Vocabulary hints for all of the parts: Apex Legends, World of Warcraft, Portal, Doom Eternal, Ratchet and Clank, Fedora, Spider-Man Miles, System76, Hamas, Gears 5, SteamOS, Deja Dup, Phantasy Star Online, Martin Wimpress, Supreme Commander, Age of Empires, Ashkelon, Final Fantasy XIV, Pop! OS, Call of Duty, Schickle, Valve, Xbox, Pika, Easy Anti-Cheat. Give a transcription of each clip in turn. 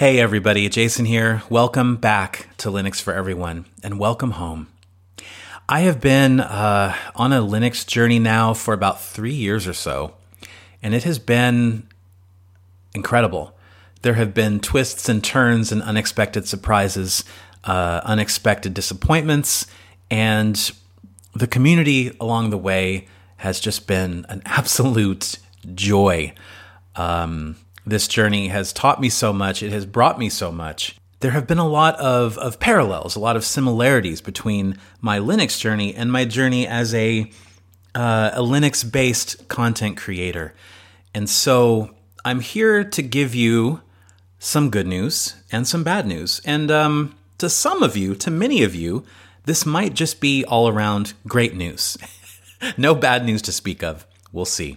Hey everybody, Jason here. Welcome back to Linux for Everyone, and welcome home. I have been on a Linux journey now for about 3 years or so, and it has been incredible. There have been twists and turns and unexpected surprises, unexpected disappointments, and the community along the way has just been an absolute joy. This journey has taught me so much. It has brought me so much. There have been a lot of parallels, a lot of similarities between my Linux journey and my journey as a Linux-based content creator. And so I'm here to give you some good news and some bad news. And to some of you, to many of you, this might just be all around great news. No bad news to speak of. We'll see.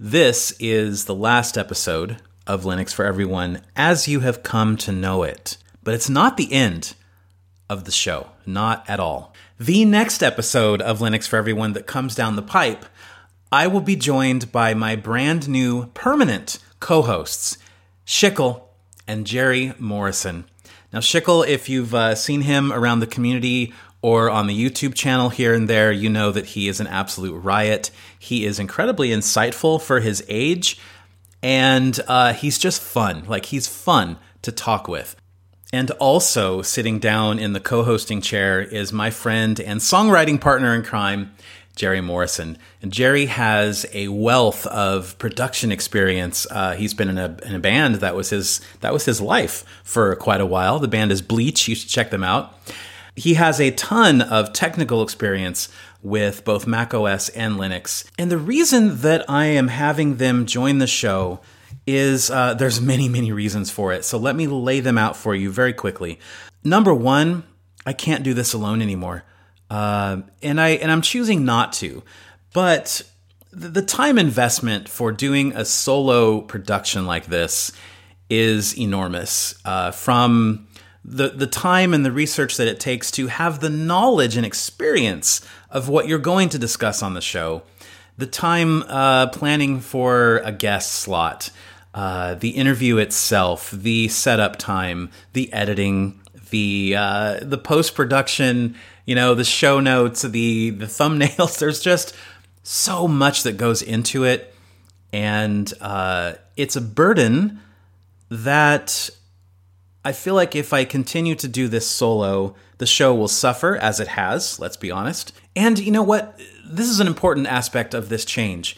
This is the last episode of Linux for Everyone as you have come to know it. But it's not the end of the show, not at all. The next episode of Linux for Everyone that comes down the pipe, I will be joined by my brand new permanent co-hosts, Schickle and Jerry Morrison. Now, Schickle, if you've seen him around the community or on the YouTube channel here and there, you know that he is an absolute riot. He is incredibly insightful for his age, and he's just fun. Like, he's fun to talk with. And also sitting down in the co-hosting chair is my friend and songwriting partner in crime, Jerry Morrison. And Jerry has a wealth of production experience. He's been in a band that was his life for quite a while. The band is Bleach. You should check them out. He has a ton of technical experience with both macOS and Linux. And the reason that I am having them join the show is there's many, many reasons for it. So let me lay them out for you very quickly. Number one, I can't do this alone anymore. And I'm choosing not to. But the time investment for doing a solo production like this is enormous. From the time and the research that it takes to have the knowledge and experience of what you're going to discuss on the show, the time planning for a guest slot, the interview itself, the setup time, the editing, the post-production, you know, the show notes, the thumbnails. There's just so much that goes into it, and it's a burden that I feel like if I continue to do this solo, the show will suffer, as it has, let's be honest. And you know what? This is an important aspect of this change.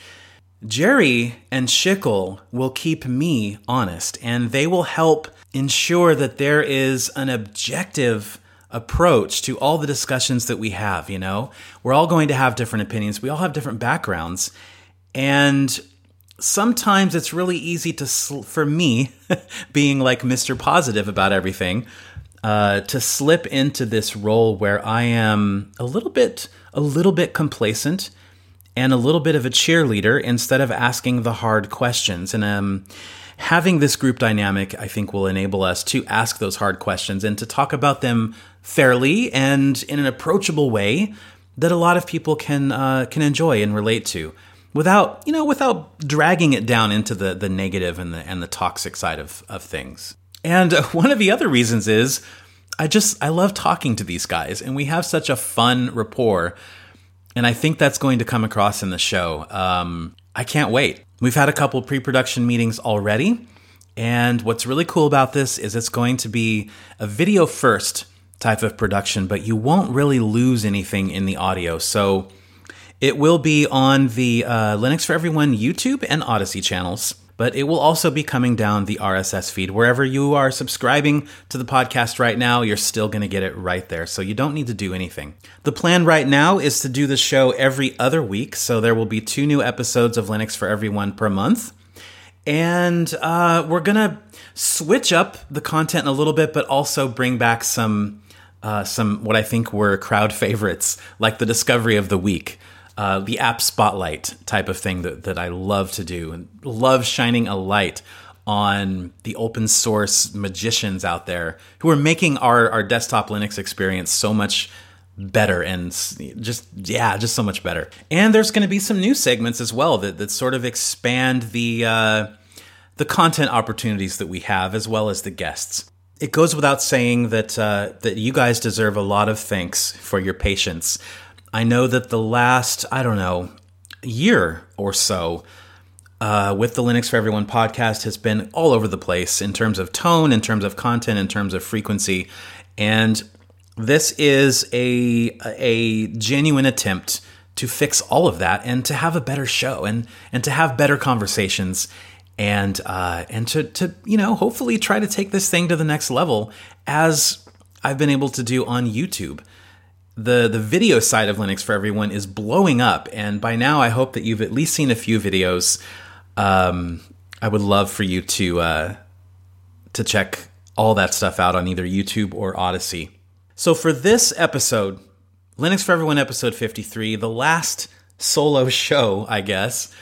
Jerry and Schickle will keep me honest, and they will help ensure that there is an objective approach to all the discussions that we have, you know? We're all going to have different opinions. We all have different backgrounds. And sometimes it's really easy to, for me, being like Mr. Positive about everything, to slip into this role where I am a little bit complacent and a little bit of a cheerleader instead of asking the hard questions. And having this group dynamic, I think, will enable us to ask those hard questions and to talk about them fairly and in an approachable way that a lot of people can enjoy and relate to. Without dragging it down into the negative and the toxic side of things. And one of the other reasons is I love talking to these guys, and we have such a fun rapport, and I think that's going to come across in the show. I can't wait. We've had a couple pre-production meetings already, and what's really cool about this is it's going to be a video first type of production, but you won't really lose anything in the audio. So it will be on the Linux for Everyone YouTube and Odyssey channels, but it will also be coming down the RSS feed. Wherever you are subscribing to the podcast right now, you're still going to get it right there, so you don't need to do anything. The plan right now is to do the show every other week, so there will be 2 new episodes of Linux for Everyone per month. And we're going to switch up the content a little bit, but also bring back some what I think were crowd favorites, like the Discovery of the Week. The app spotlight type of thing that I love to do, and love shining a light on the open source magicians out there who are making our desktop Linux experience so much better and just so much better. And there's going to be some new segments as well that sort of expand the the content opportunities that we have, as well as the guests. It goes without saying that that you guys deserve a lot of thanks for your patience. I know that the last, year or so with the Linux for Everyone podcast has been all over the place in terms of tone, in terms of content, in terms of frequency. And this is a genuine attempt to fix all of that and to have a better show and to have better conversations and to hopefully try to take this thing to the next level, as I've been able to do on YouTube. The video side of Linux for Everyone is blowing up, and by now I hope that you've at least seen a few videos. I would love for you to check all that stuff out on either YouTube or Odyssey. So for this episode, Linux for Everyone episode 53, the last solo show, I guess,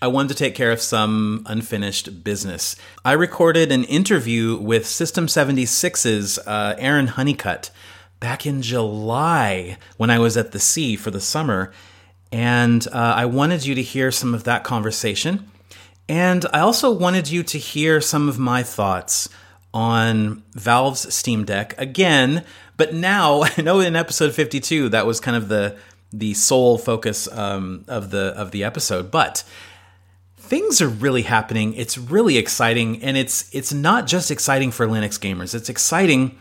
I wanted to take care of some unfinished business. I recorded an interview with System76's Aaron Honeycutt back in July when I was at the sea for the summer. And I wanted you to hear some of that conversation. And I also wanted you to hear some of my thoughts on Valve's Steam Deck again. But now, I know in episode 52, that was kind of the sole focus of the episode. But things are really happening. It's really exciting, and it's not just exciting for Linux gamers. It's exciting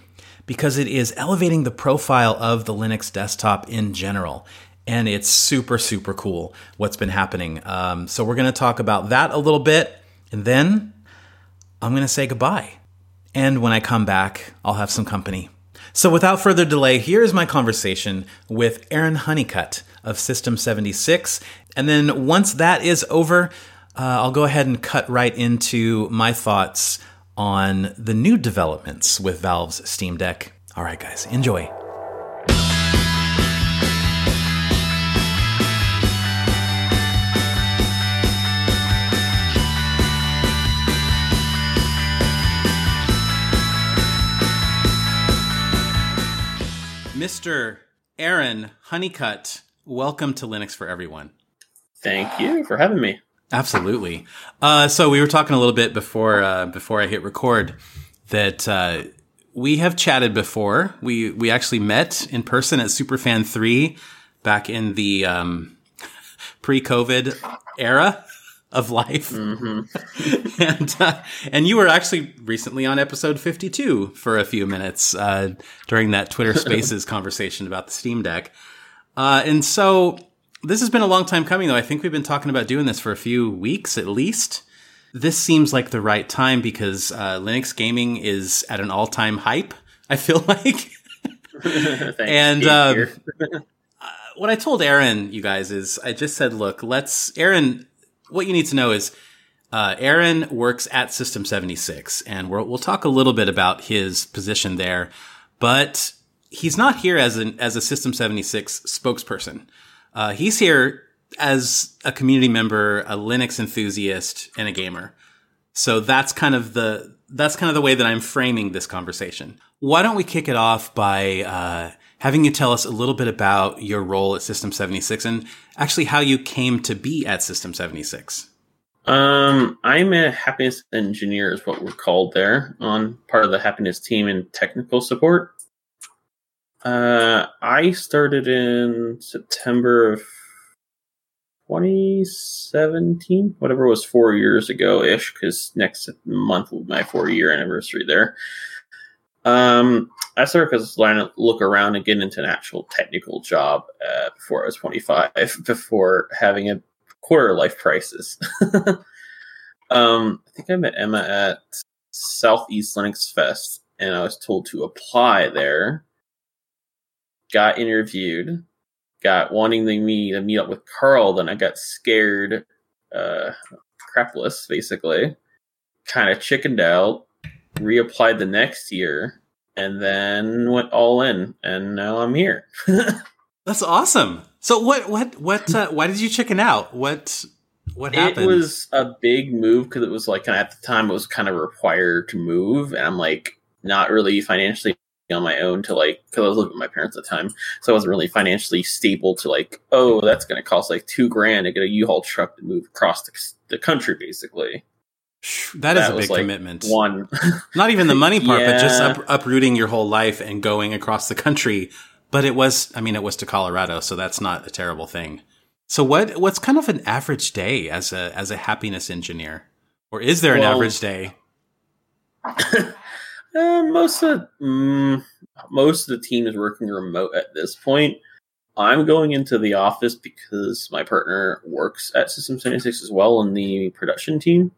because it is elevating the profile of the Linux desktop in general, and it's super, super cool what's been happening. So we're going to talk about that a little bit, and then I'm going to say goodbye. And when I come back, I'll have some company. So without further delay, here is my conversation with Aaron Honeycutt of System76, and then once that is over, I'll go ahead and cut right into my thoughts on the new developments with Valve's Steam Deck. All right, guys, enjoy. Mr. Aaron Honeycutt, welcome to Linux for Everyone. Thank you for having me. Absolutely. So we were talking a little bit before I hit record that we have chatted before. We actually met in person at Superfan 3 back in the pre-COVID era of life. Mm-hmm. and you were actually recently on episode 52 for a few minutes during that Twitter Spaces conversation about the Steam Deck. And so this has been a long time coming, though. I think we've been talking about doing this for a few weeks, at least. This seems like the right time because Linux gaming is at an all-time hype, I feel like. And what I told Aaron, you guys, is I just said, look, Aaron, what you need to know is Aaron works at System76, and we'll talk a little bit about his position there. But he's not here as a System76 spokesperson. He's here as a community member, a Linux enthusiast, and a gamer. So that's kind of the way that I'm framing this conversation. Why don't we kick it off by having you tell us a little bit about your role at System76 and actually how you came to be at System76? I'm a happiness engineer, is what we're called there, on part of the happiness team and technical support. I started in September of 2017, whatever it was, 4 years ago-ish, because next month will be my 4-year anniversary there. I started because I was trying to look around and get into an actual technical job before I was 25, before having a quarter-life crisis. I think I met Emma at Southeast Linux Fest, and I was told to apply there. Got interviewed, got wanting me to meet up with Carl. Then I got scared, crapless, basically. Kind of chickened out, reapplied the next year, and then went all in. And now I'm here. That's awesome. So what why did you chicken out? What happened? It was a big move because it was like, at the time, it was kind of required to move. And I'm like, not really financially on my own to because I was living with my parents at the time, so I wasn't really financially stable to that's going to cost $2,000 to get a U-Haul truck to move across the country, basically. That is a big commitment. One, not even the money part, but just uprooting your whole life and going across the country. But it was to Colorado, so that's not a terrible thing. So what's kind of an average day as a happiness engineer, or is there an average day? Most of the team is working remote at this point. I'm going into the office because my partner works at System76 as well in the production team.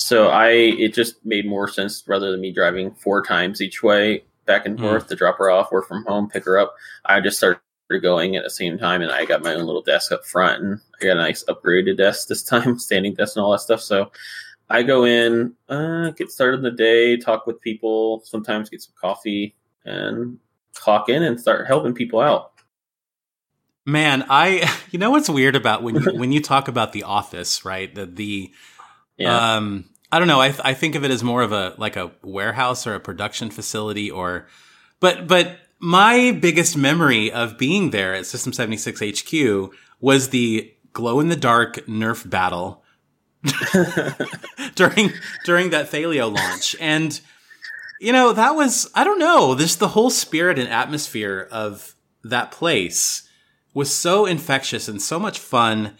So it just made more sense rather than me driving 4 times each way back and forth to drop her off, work from home, pick her up. I just started going at the same time, and I got my own little desk up front, and I got a nice upgraded desk this time, standing desk and all that stuff. So I go in, get started in the day, talk with people, sometimes get some coffee, and clock in and start helping people out. Man, you know what's weird about when you talk about the office, right? I don't know. I think of it as more of a warehouse or a production facility, but my biggest memory of being there at System76 HQ was the glow in the dark Nerf battle during that Thelio launch. And, you know, that was, I don't know, just the whole spirit and atmosphere of that place was so infectious and so much fun.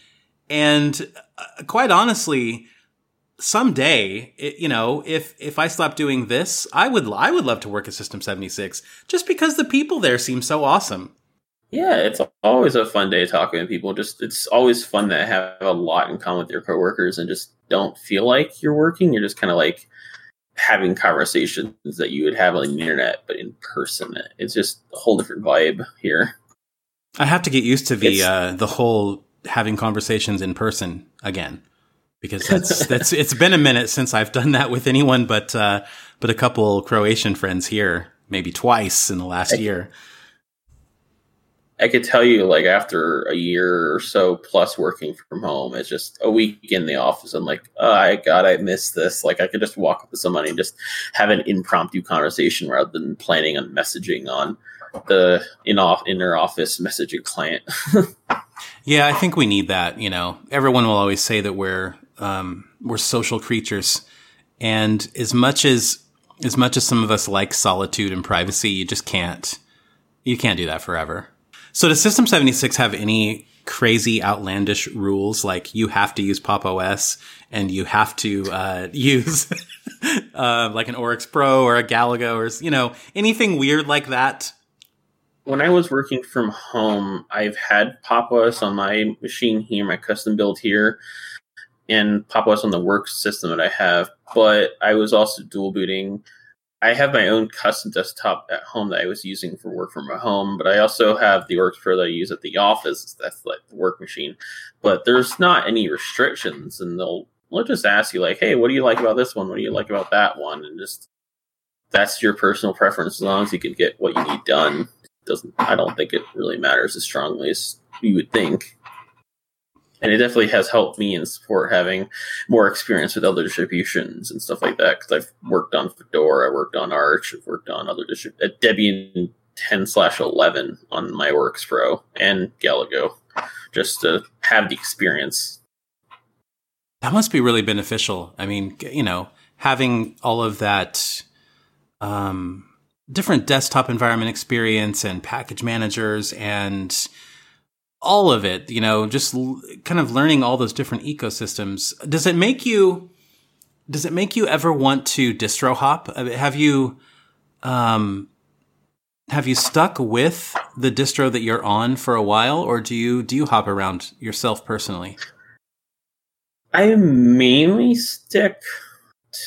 And quite honestly, someday, if I stopped doing this, I would love to work at System76 just because the people there seem so awesome. Yeah, it's always a fun day talking to people. Just it's always fun to have a lot in common with your coworkers and just don't feel like you're working. You're just kind of like having conversations that you would have on the internet, but in person. It's just a whole different vibe here. I have to get used to the whole having conversations in person again. Because that's it's been a minute since I've done that with anyone but a couple Croatian friends here, maybe twice in the last year. I could tell you, like, after a year or so plus working from home, it's just a week in the office. I'm like, oh, God, I miss this. Like, I could just walk up to somebody and just have an impromptu conversation rather than planning on messaging on the inner office messaging client. Yeah, I think we need that. You know, everyone will always say that we're social creatures, and as much as some of us like solitude and privacy, you just can't do that forever. So does System76 have any crazy outlandish rules, like you have to use Pop! OS and you have to use like an Oryx Pro or a Galago or, you know, anything weird like that? When I was working from home, I've had Pop! OS on my machine here, my custom build here, and Pop! OS on the work system that I have, but I was also dual booting. I have my own custom desktop at home that I was using for work from home, but I also have the Oryx Pro that I use at the office. That's like the work machine, but there's not any restrictions, and they'll just ask you, like, hey, what do you like about this one? What do you like about that one? And just that's your personal preference, as long as you can get what you need done. I don't think it really matters as strongly as you would think. And it definitely has helped me in support having more experience with other distributions and stuff like that, because I've worked on Fedora, I worked on Arch, I've worked on other Debian 10/11 on my Oryx Pro and Galago, just to have the experience. That must be really beneficial. I mean, you know, having all of that different desktop environment experience and package managers and all of it, you know, just kind of learning all those different ecosystems. Does it make you ever want to distro hop? Have you stuck with the distro that you're on for a while, or do you hop around yourself personally? I mainly stick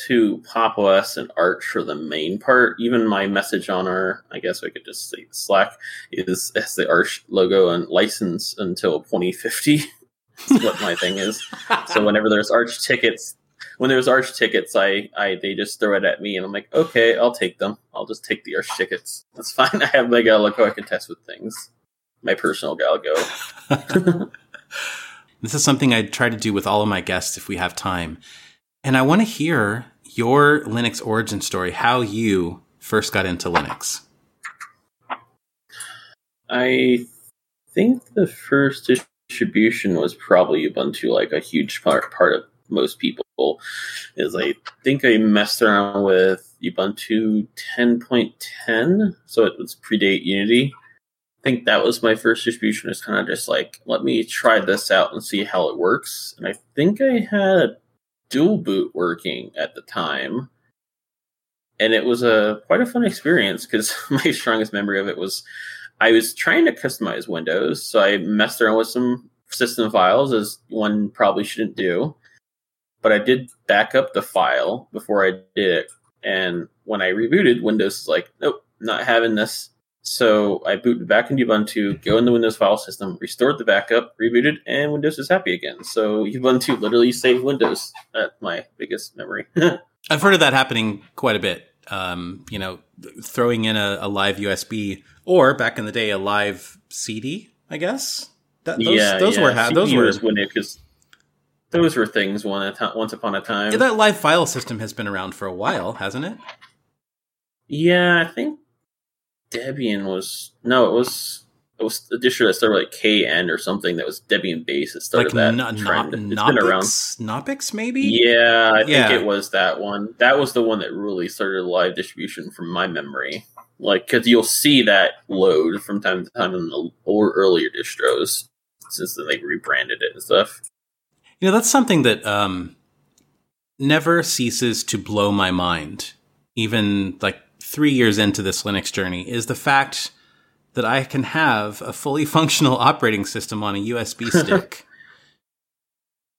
to Pop! OS and Arch for the main part. Even my message on our, I guess we could just say Slack, has the Arch logo and license until 2050. That's what my thing is. So whenever there's Arch tickets, they just throw it at me, and I'm like, okay, I'll take them. I'll just take the Arch tickets. That's fine. I have my Galago I can test with things. My personal Galago. This is something I try to do with all of my guests if we have time. And I want to hear your Linux origin story, how you first got into Linux. I think the first distribution was probably Ubuntu, like a huge part of most people, is I think I messed around with Ubuntu 10.10, so it was predate Unity. I think that was my first distribution. It's kind of just like, let me try this out and see how it works. And I think I had dual boot working at the time. And it was quite a fun experience, because my strongest memory of it was I was trying to customize Windows. So I messed around with some system files, as one probably shouldn't do. But I did back up the file before I did it. And when I rebooted, Windows is like, nope, not having this. So I booted back into Ubuntu, go in the Windows file system, restored the backup, rebooted, and Windows is happy again. So Ubuntu literally saved Windows. That's my biggest memory. I've heard of that happening quite a bit. Throwing in a live USB, or back in the day, a live CD, I guess. Those were things once upon a time. Yeah, that live file system has been around for a while, hasn't it? Yeah, I think Debian was... No, it was a distro that started like KN or something that was Debian based. It started like that trend. It's been around. Knoppix, maybe? Yeah, I think it was that one. That was the one that really started live distribution from my memory. Like, because you'll see that load from time to time in the earlier distros, since then they rebranded it and stuff. You know, that's something that never ceases to blow my mind, even like 3 years into this Linux journey, is the fact that I can have a fully functional operating system on a USB stick.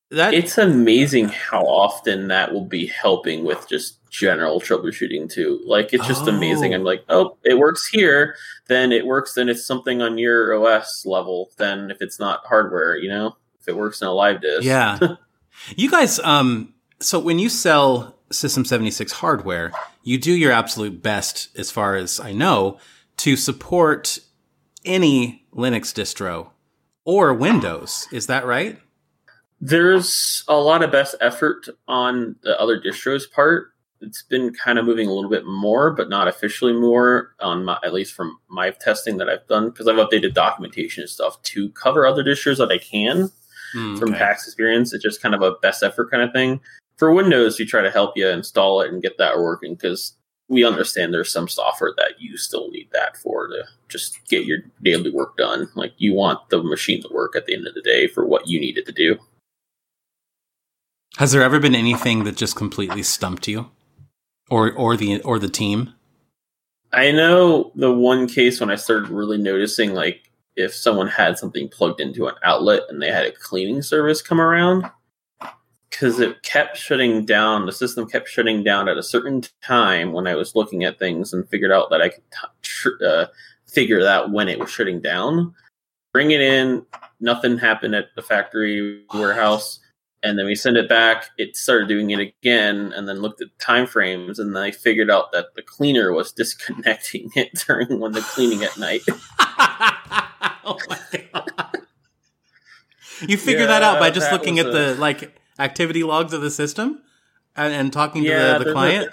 It's amazing how often that will be helping with just general troubleshooting too. Like, it's just amazing. I'm like, oh, it works here. Then it works. Then it's something on your OS level. Then if it's not hardware, you know? If it works in a live disk. Yeah. You guys, so when you sell System76 hardware, you do your absolute best, as far as I know, to support any Linux distro or Windows. Is that right? There's a lot of best effort on the other distros part. It's been kind of moving a little bit more, but not officially more, at least from my testing that I've done, because I've updated documentation and stuff to cover other distros that I can. From past experience, it's just kind of a best effort kind of thing. For Windows, we try to help you install it and get that working, because we understand there's some software that you still need that for, to just get your daily work done. Like, you want the machine to work at the end of the day for what you need it to do. Has there ever been anything that just completely stumped you, or the team? I know the one case when I started really noticing, like, if someone had something plugged into an outlet and they had a cleaning service come around, because it kept shutting down, the system kept shutting down at a certain time when I was looking at things, and figured out that I could figure out when it was shutting down. Bring it in, nothing happened at the factory warehouse, and then we send it back, it started doing it again, and then looked at time frames, and then I figured out that the cleaner was disconnecting it during when they're cleaning at night. Oh my god! You figure that out by just looking at the activity logs of the system and talking to the client.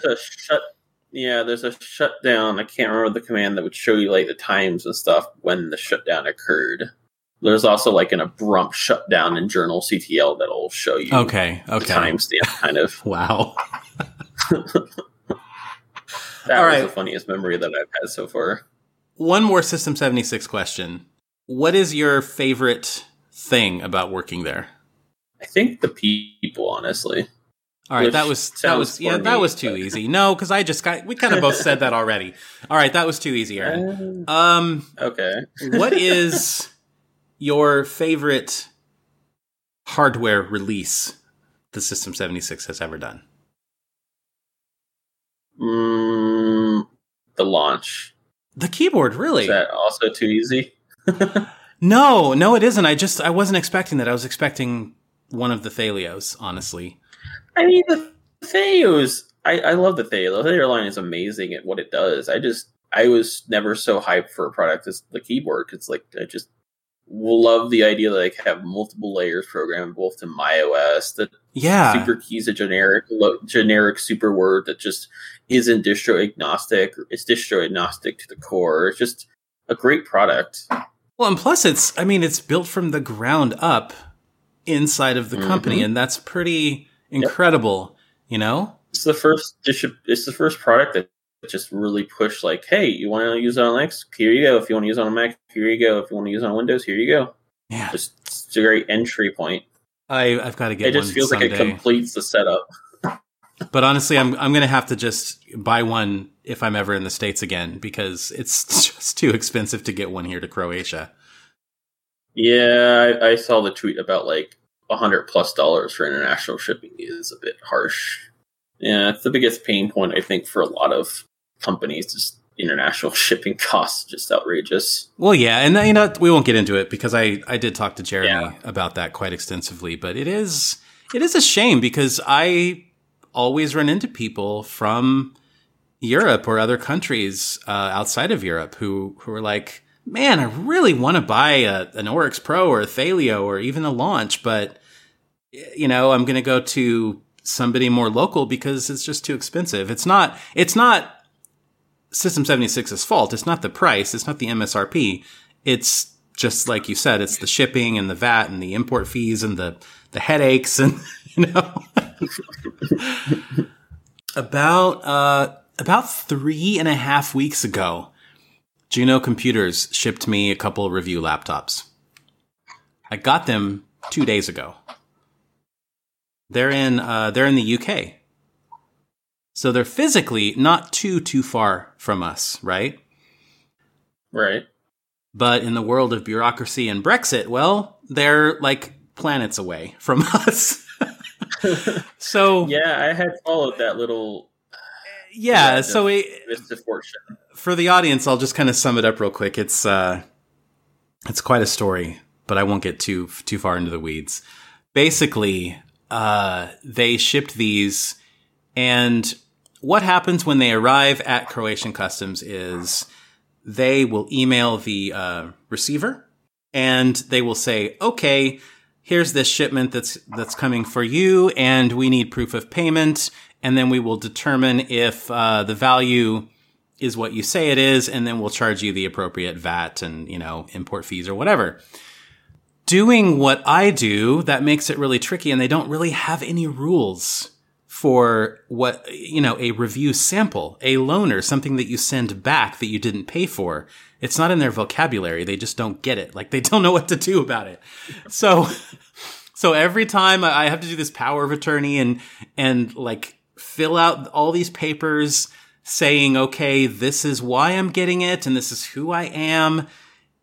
There's a shutdown. I can't remember the command that would show you like the times and stuff when the shutdown occurred. There's also like an abrupt shutdown in Journal CTL that'll show you the timestamp, kind of. Wow. That was the funniest memory that I've had so far. One more System76 question. What is your favorite thing about working there? I think the people, honestly. All right, that was too easy. No, because we kind of both said that already. All right, that was too easy, Aaron. Okay. What is your favorite hardware release the System76 has ever done? The launch. The keyboard, really? Is that also too easy? No, it isn't. I wasn't expecting that. I was expecting one of the Thelios, honestly. I mean, the Thelios, I love the Thelio. The Thelio line is amazing at what it does. I was never so hyped for a product as the keyboard. It's like, I just love the idea that I can have multiple layers programmable to macOS. Super key is a generic super word that just isn't distro agnostic. It's distro agnostic to the core. It's just a great product. Well, and plus it's built from the ground up inside of the company, and that's pretty incredible, you know? It's the first product that just really pushed, like, hey, you want to use it on Linux? Here you go. If you want to use it on a Mac, here you go. If you want to use it on Windows, here you go. Yeah. Just, it's a great entry point. I've got to get one. It just feels someday. Like it completes the setup. But honestly, I'm going to have to just buy one if I'm ever in the States again, because it's just too expensive to get one here to Croatia. Yeah, I saw the tweet about like $100+ for international shipping is a bit harsh. Yeah, it's the biggest pain point, I think, for a lot of companies. Just international shipping costs, just outrageous. Well, yeah, and you know, we won't get into it because I did talk to Jeremy about that quite extensively. But it is a shame because I always run into people from Europe or other countries outside of Europe who are like, man, I really want to buy an Oryx Pro or a Thelio or even a Launch, but you know, I'm going to go to somebody more local because it's just too expensive. It's not System76's fault. It's not the price. It's not the MSRP. It's just like you said, it's the shipping and the VAT and the import fees and the headaches and, you know. About 3.5 weeks ago, Juno Computers shipped me a couple of review laptops. I got them 2 days ago. They're in the UK. So they're physically not too far from us, right? Right. But in the world of bureaucracy and Brexit, well, they're like planets away from us. So yeah, I had followed that little so it misfortune. For the audience, I'll just kind of sum it up real quick. It's quite a story, but I won't get too far into the weeds. Basically, they shipped these, and what happens when they arrive at Croatian customs is they will email the receiver, and they will say, okay, here's this shipment that's coming for you, and we need proof of payment, and then we will determine if the value is what you say it is, and then we'll charge you the appropriate VAT and, you know, import fees or whatever. Doing what I do, that makes it really tricky, and they don't really have any rules for what, you know, a review sample, a loaner, something that you send back that you didn't pay for. It's not in their vocabulary. They just don't get it. Like, they don't know what to do about it. So every time I have to do this power of attorney and like fill out all these papers saying, okay, this is why I'm getting it, and this is who I am,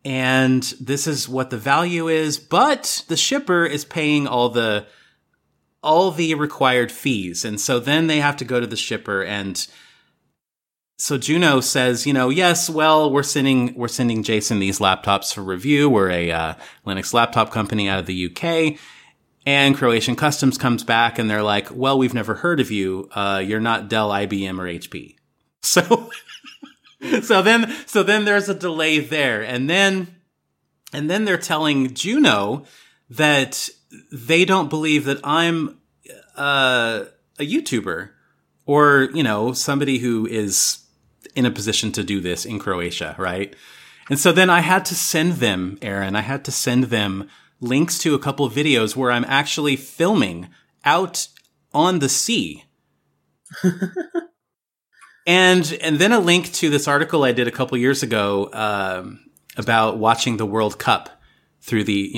and this is what the value is, but the shipper is paying all the required fees. And so then they have to go to the shipper. And so Juno says, you know, yes, well, we're sending Jason these laptops for review. We're a Linux laptop company out of the UK. And Croatian Customs comes back and they're like, well, we've never heard of you. You're not Dell, IBM, or HP. So... So then there's a delay there. And then they're telling Juno that they don't believe that I'm a YouTuber or, you know, somebody who is in a position to do this in Croatia, right? And so then I had to send them, Aaron, links to a couple of videos where I'm actually filming out on the sea. And then a link to this article I did a couple years ago about watching the World Cup through the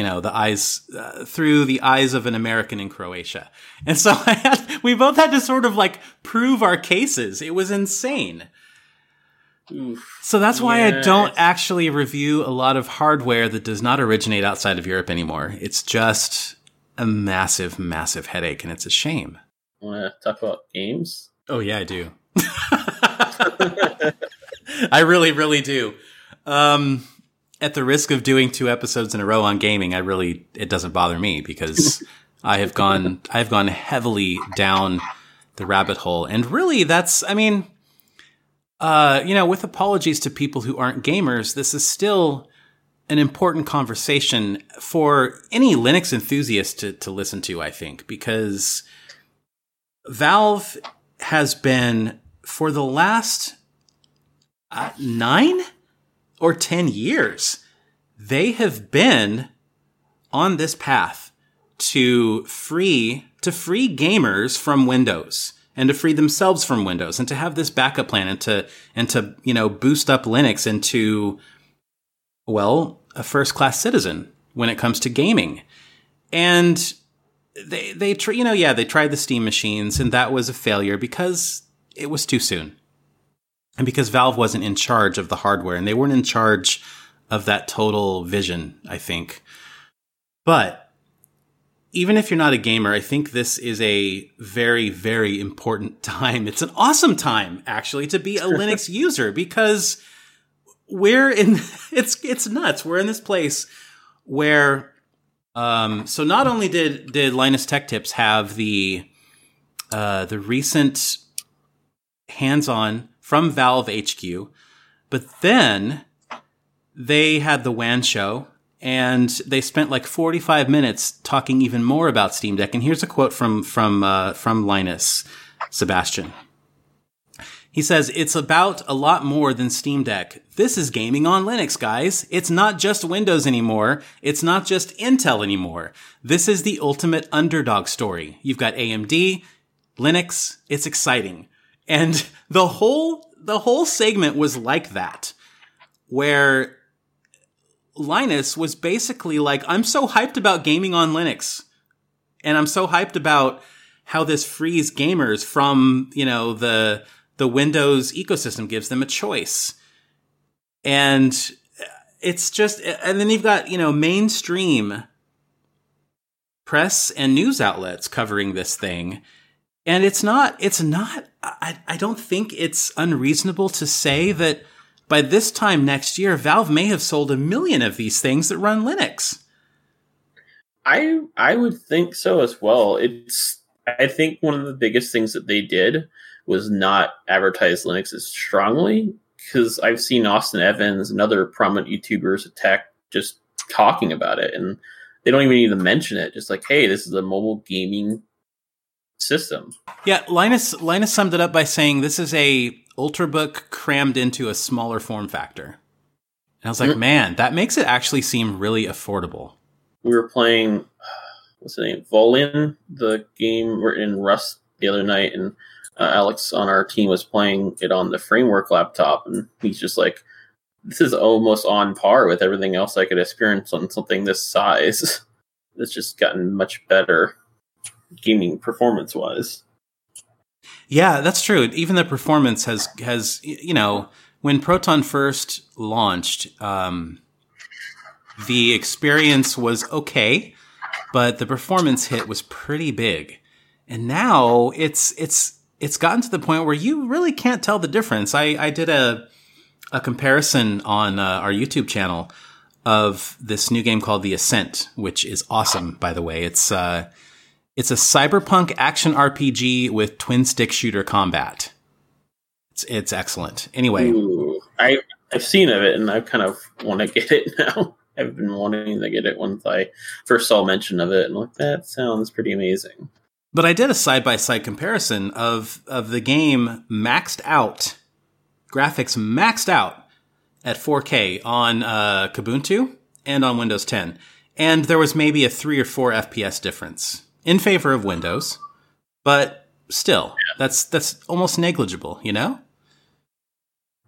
eyes of an American in Croatia. And so we both had to sort of like prove our cases. It was insane. Oof. So that's why I don't actually review a lot of hardware that does not originate outside of Europe anymore. It's just a massive, massive headache, and it's a shame. Want to talk about games? Oh yeah, I do. I really, really do. At the risk of doing 2 episodes in a row on gaming, it doesn't bother me because I've gone heavily down the rabbit hole. And really you know, with apologies to people who aren't gamers, this is still an important conversation for any Linux enthusiast to listen to, I think, because Valve has been for the last 9 or 10 years, they have been on this path to free to free gamers from Windows and to free themselves from Windows and to have this backup plan and to you know, boost up Linux into, well, a first-class citizen when it comes to gaming. And they tried the Steam machines, and that was a failure because it was too soon. And because Valve wasn't in charge of the hardware, and they weren't in charge of that total vision, I think. But even if you're not a gamer, I think this is a very, very important time. It's an awesome time, actually, to be a Linux user, because it's nuts. We're in this place where, so not only did Linus Tech Tips have the recent hands-on from Valve HQ, but then they had the WAN show, and they spent like 45 minutes talking even more about Steam Deck. And here's a quote from Linus Sebastian. He says, "It's about a lot more than Steam Deck. This is gaming on Linux, guys. It's not just Windows anymore. It's not just Intel anymore. This is the ultimate underdog story. You've got AMD, Linux. It's exciting." And the whole segment was like that, where Linus was basically like, I'm so hyped about gaming on Linux, and I'm so hyped about how this frees gamers from, you know, the Windows ecosystem, gives them a choice. And it's just, and then you've got, you know, mainstream press and news outlets covering this thing. And I don't think it's unreasonable to say that by this time next year, Valve may have sold 1 million of these things that run Linux. I would think so as well. I think one of the biggest things that they did was not advertise Linux as strongly, because I've seen Austin Evans and other prominent YouTubers attack just talking about it, and they don't even need to mention it. Just like, hey, this is a mobile gaming system. Yeah, Linus summed it up by saying this is a Ultrabook crammed into a smaller form factor. And I was like, man, that makes it actually seem really affordable. We were playing, what's the name, Volin, the game in Rust the other night, and Alex on our team was playing it on the Framework laptop, and he's just like, this is almost on par with everything else I could experience on something this size. It's just gotten much better gaming performance-wise. Yeah, that's true. Even the performance has, you know, when Proton first launched, the experience was okay, but the performance hit was pretty big. And now it's gotten to the point where you really can't tell the difference. I did a comparison on our YouTube channel of this new game called The Ascent, which is awesome, by the way. It's a cyberpunk action RPG with twin-stick shooter combat. It's excellent. Anyway. Ooh, I've seen of it, and I kind of want to get it now. I've been wanting to get it once I first saw mention of it, and I'm like, that sounds pretty amazing. But I did a side-by-side comparison of the game maxed out, graphics maxed out at 4K on Kubuntu and on Windows 10. And there was maybe a 3 or 4 FPS difference. In favor of Windows, but still, that's almost negligible, you know?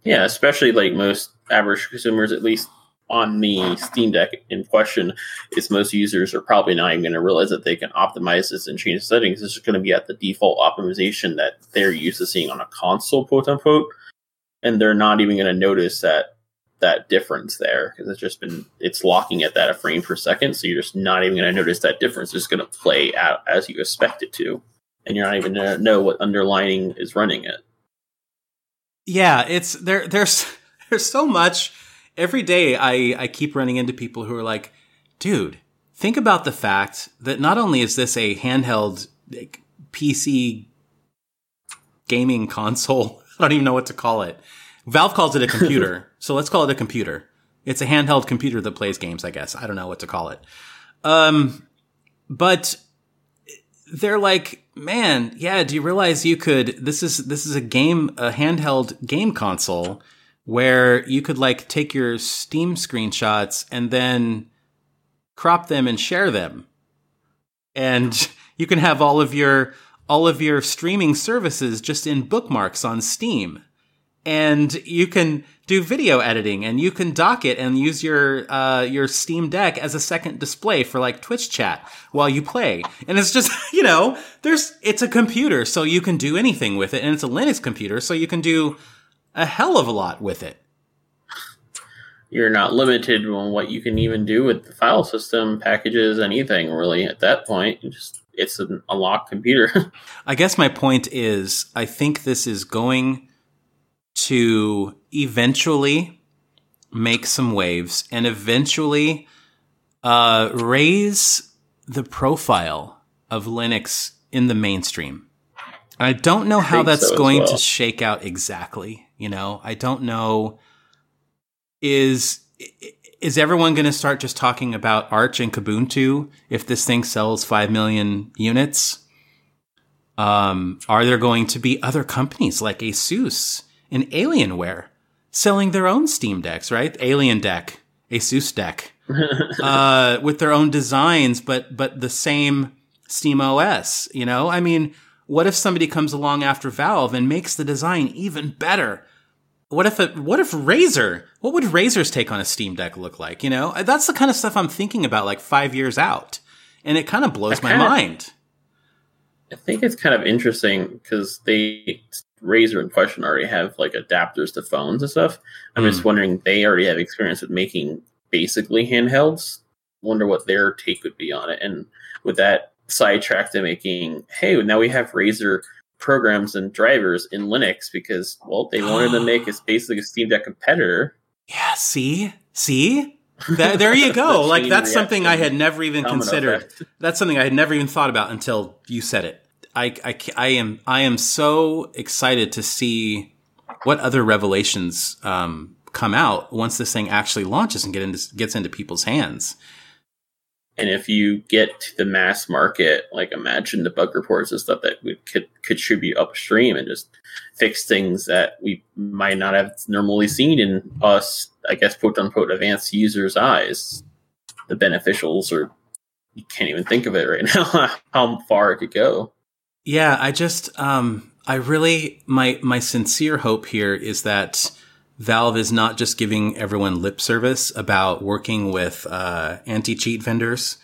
Yeah, especially like most average consumers, at least on the Steam Deck in question, is most users are probably not even going to realize that they can optimize this and change settings. It's just going to be at the default optimization that they're used to seeing on a console, quote-unquote, and they're not even going to notice that difference there, because it's locking at that a frame per second, so you're just not even going to notice that difference. It's going to play out as you expect it to, and you're not even going to know what underlying is running it. Yeah, it's there's so much. Every day I keep running into people who are like, dude, think about the fact that not only is this a handheld, like, PC gaming console, I don't even know what to call it. Valve calls it a computer. So let's call it a computer. It's a handheld computer that plays games, I guess. I don't know what to call it. But they're like, man, yeah, do you realize you could, this is a handheld game console where you could, like, take your Steam screenshots and then crop them and share them. And You can have all of your streaming services just in bookmarks on Steam. And you can do video editing, and you can dock it and use your Steam Deck as a second display for like Twitch chat while you play. And it's just, you know, it's a computer, so you can do anything with it. And it's a Linux computer, so you can do a hell of a lot with it. You're not limited on what you can even do with the file system, packages, anything really at that point. It's an unlocked computer. I guess my point is, I think this is going to eventually make some waves and eventually raise the profile of Linux in the mainstream. And I don't know how that's going to shake out exactly. You know, I don't know. Is everyone going to start just talking about Arch and Kubuntu if this thing sells 5 million units? Are there going to be other companies like Asus and Alienware selling their own Steam Decks, right? Alien Deck, Asus Deck, with their own designs, but the same Steam OS, you know? I mean, what if somebody comes along after Valve and makes the design even better? What if Razer? What would Razer's take on a Steam Deck look like? You know, that's the kind of stuff I'm thinking about, like 5 years out, and it kind of blows my mind. I think it's kind of interesting because Razer in question already have like adapters to phones and stuff. I'm just wondering, they already have experience with making basically handhelds. Wonder what their take would be on it, and with that sidetrack to making, hey, now we have Razer programs and drivers in Linux because, well, they wanted to make it basically a Steam Deck competitor. Yeah, see? There you go. Like, that's something I had never even considered. That's something I had never even thought about until you said it. I am so excited to see what other revelations come out once this thing actually launches and gets into people's hands. And if you get to the mass market, like imagine the bug reports and stuff that we could contribute upstream and just fix things that we might not have normally seen in us, I guess, quote unquote, advanced users' eyes. The beneficials, or you can't even think of it right now, how far it could go. Yeah, I just, I really, my sincere hope here is that Valve is not just giving everyone lip service about working with anti-cheat vendors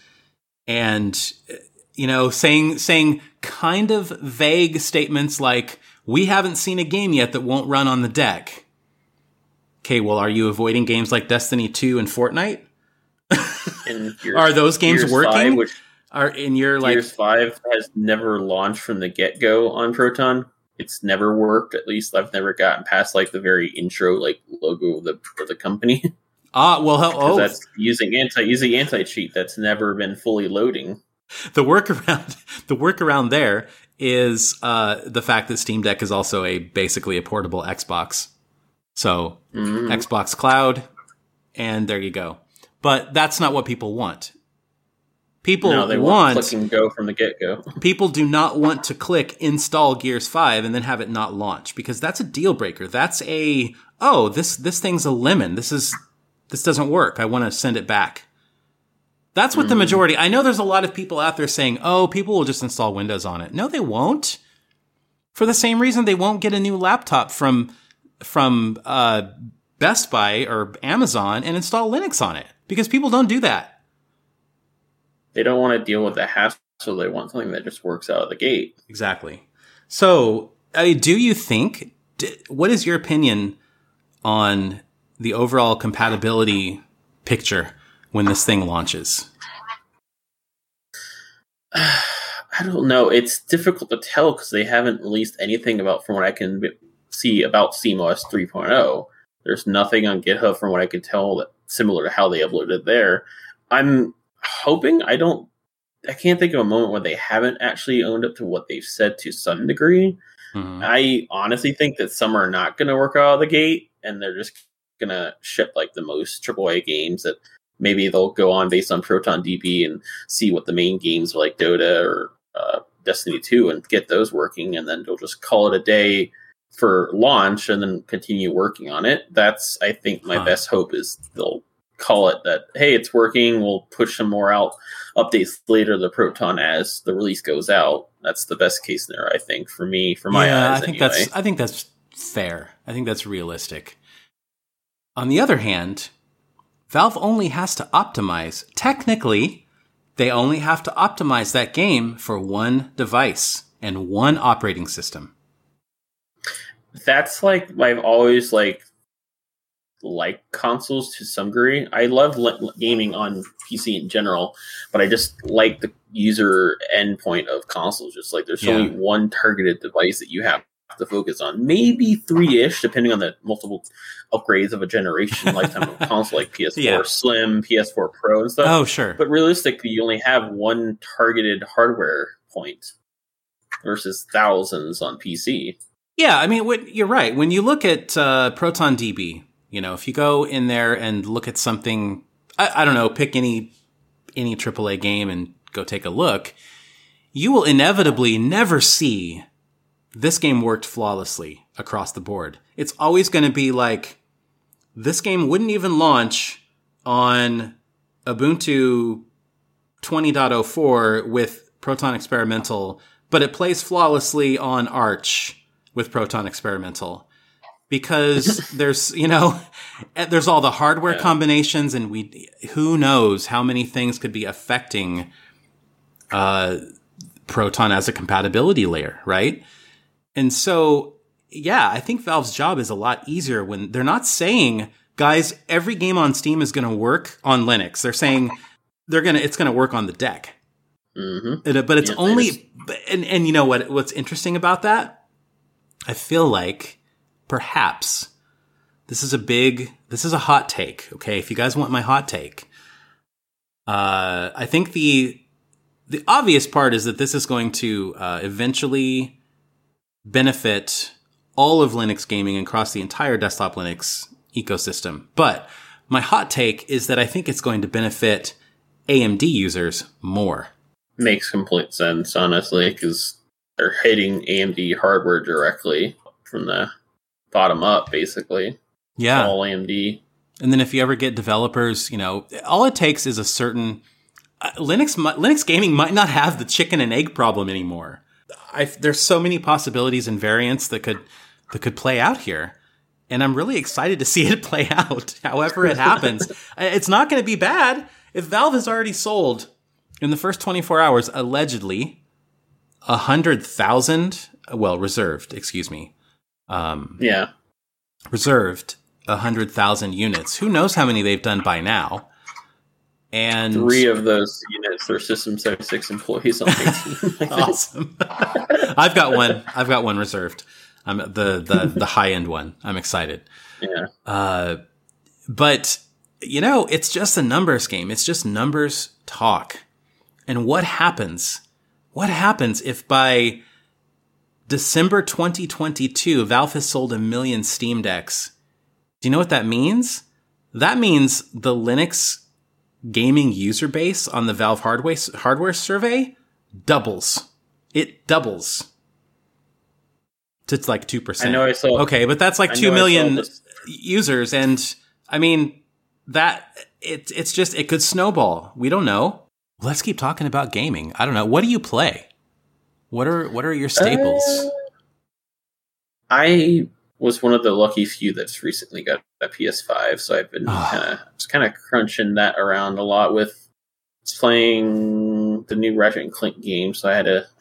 and, you know, saying kind of vague statements like, we haven't seen a game yet that won't run on the deck. Okay, well, are you avoiding games like Destiny 2 and Fortnite? And are those games working? Gears 5 has never launched from the get-go on Proton. It's never worked. At least I've never gotten past like the very intro, like logo of the company. That's using anti-cheat. That's never been fully loading. The workaround there is the fact that Steam Deck is also basically a portable Xbox. So Xbox Cloud, and there you go. But that's not what people want. People want click and go from the get-go. People do not want to click install Gears 5 and then have it not launch, because that's a deal breaker. That's this thing's a lemon. This doesn't work. I want to send it back. That's what the majority. I know there's a lot of people out there saying, "Oh, people will just install Windows on it." No, they won't. For the same reason they won't get a new laptop from Best Buy or Amazon and install Linux on it, because people don't do that. They don't want to deal with the hassle. They want something that just works out of the gate. Exactly. So, do you think? What is your opinion on the overall compatibility picture when this thing launches? I don't know. It's difficult to tell because they haven't released anything about, from what I can see, about SteamOS 3.0. There's nothing on GitHub, from what I can tell, that similar to how they uploaded there. I'm hoping, I can't think of a moment where they haven't actually owned up to what they've said to some degree. I honestly think that some are not going to work out of the gate, and they're just going to ship like the most AAA games that maybe they'll go on based on Proton DB and see what the main games are, like Dota or Destiny 2, and get those working, and then they'll just call it a day for launch and then continue working on it. That's, I think, my best hope is they'll call it that, hey, it's working, we'll push some more out updates later to the Proton as the release goes out. That's the best case scenario, I think, for me, for my eyes. I think that's fair. I think that's realistic. On the other hand, Valve only has to optimize. Technically, they only have to optimize that game for one device and one operating system. That's like, I've always like consoles to some degree. I love gaming on PC in general, but I just like the user endpoint of consoles. Just like there's only one targeted device that you have to focus on, maybe three-ish, depending on the multiple upgrades of a generation lifetime of console, like PS4 Slim, PS4 Pro, and stuff. Oh, sure. But realistically, you only have one targeted hardware point versus thousands on PC. Yeah, I mean, you're right. When you look at ProtonDB, you know, if you go in there and look at something, I don't know, pick any AAA game and go take a look, you will inevitably never see this game worked flawlessly across the board. It's always going to be like, this game wouldn't even launch on Ubuntu 20.04 with Proton Experimental, but it plays flawlessly on Arch with Proton Experimental. Because there's, you know, there's all the hardware combinations, and who knows how many things could be affecting Proton as a compatibility layer, right? And so, yeah, I think Valve's job is a lot easier when they're not saying, guys, every game on Steam is going to work on Linux. They're saying it's going to work on the deck. Mm-hmm. But it's only, and you know what's interesting about that? I feel like, perhaps this is a hot take. Okay. If you guys want my hot take, I think the obvious part is that this is going to eventually benefit all of Linux gaming across the entire desktop Linux ecosystem. But my hot take is that I think it's going to benefit AMD users more. Makes complete sense, honestly, because they're hitting AMD hardware directly from the bottom up, basically. Yeah. All AMD. And then if you ever get developers, you know, all it takes is a certain Linux gaming might not have the chicken and egg problem anymore. There's so many possibilities and variants that could play out here, and I'm really excited to see it play out. However it happens, it's not going to be bad. If Valve has already sold in the first 24 hours, allegedly 100,000, reserved 100,000 units. Who knows how many they've done by now? And 3 of those units are System76 employees on the team. Awesome. I've got one reserved. I'm the high end one. I'm excited. Yeah. But you know, it's just a numbers game. It's just numbers talk. And what happens? What happens if by December 2022, Valve has sold 1 million Steam Decks? Do you know what that means? That means the Linux gaming user base on the Valve hardware survey doubles. It doubles to like 2%. I know I saw. Okay, but that's like 2 million users, and I mean that it's just it could snowball. We don't know. Let's keep talking about gaming. I don't know. What do you play? What are your staples? I was one of the lucky few that's recently got a PS5, so I've been kind of crunching that around a lot with playing the new Ratchet and Clank game. So I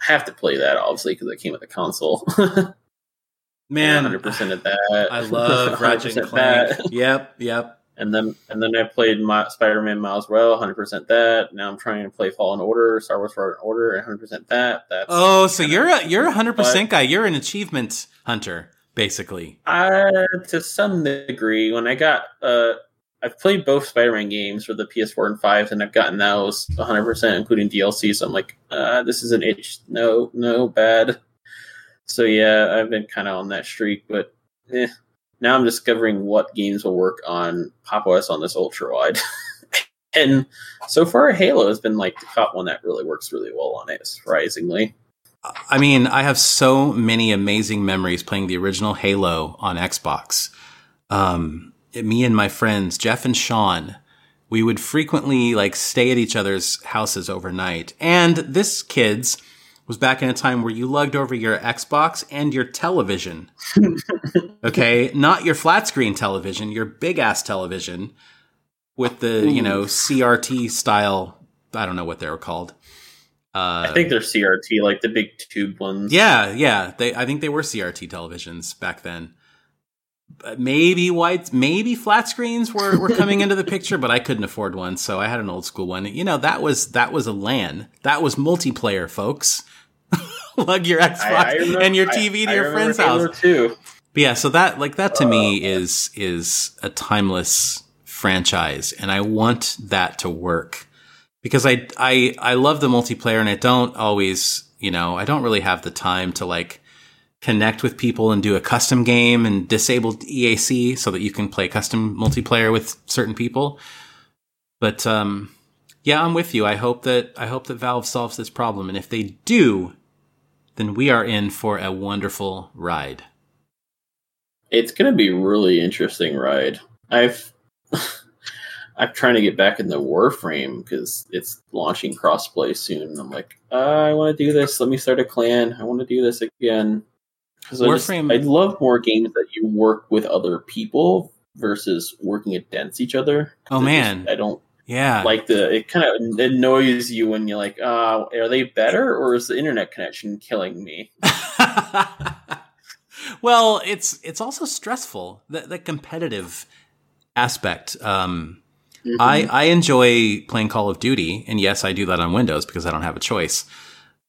have to play that obviously because it came with the console. Man, 100% of that. I love Ratchet and Clank. That. Yep. And then I played Spider-Man Miles Morales, 100% that. Now I'm trying to play Fallen Order, Star Wars Fallen Order, 100% that. That's so you're a 100% guy. You're an achievement hunter, basically. To some degree, when I got I've played both Spider-Man games for the PS4 and 5, and I've gotten those 100%, including DLC. So I'm like, this is an itch. No, bad. So yeah, I've been kind of on that streak, but now I'm discovering what games will work on Pop! OS on this ultra wide. And so far, Halo has been like the top one that really works really well on it, surprisingly. I mean, I have so many amazing memories playing the original Halo on Xbox. Me and my friends, Jeff and Sean, We would frequently stay at each other's houses overnight. And this, kids, was back in a time where you lugged over your Xbox and your television. Okay? Not your flat screen television, your big ass television with the, CRT style, I don't know what they were called. I think they're CRT, like the big tube ones. Yeah. I think they were CRT televisions back then. Maybe flat screens were coming into the picture, but I couldn't afford one, so I had an old school one. That was a LAN. That was multiplayer, folks. Lug your Xbox and your TV to your friend's house. Too. But yeah, so that to me is a timeless franchise, and I want that to work because I love the multiplayer, and I don't always, I don't really have the time to connect with people and do a custom game and disable EAC so that you can play custom multiplayer with certain people. But, yeah, I'm with you. I hope that Valve solves this problem. And if they do, then we are in for a wonderful ride. It's going to be a really interesting ride. I'm trying to get back in the Warframe because it's launching crossplay soon. I'm like, I want to do this. Let me start a clan. I want to do this again. Warframe. I love more games that you work with other people versus working against each other. Oh man, I don't. Yeah, it kind of annoys you when you're like, are they better or is the internet connection killing me? Well, it's also stressful. The competitive aspect. Mm-hmm. I enjoy playing Call of Duty, and yes, I do that on Windows because I don't have a choice.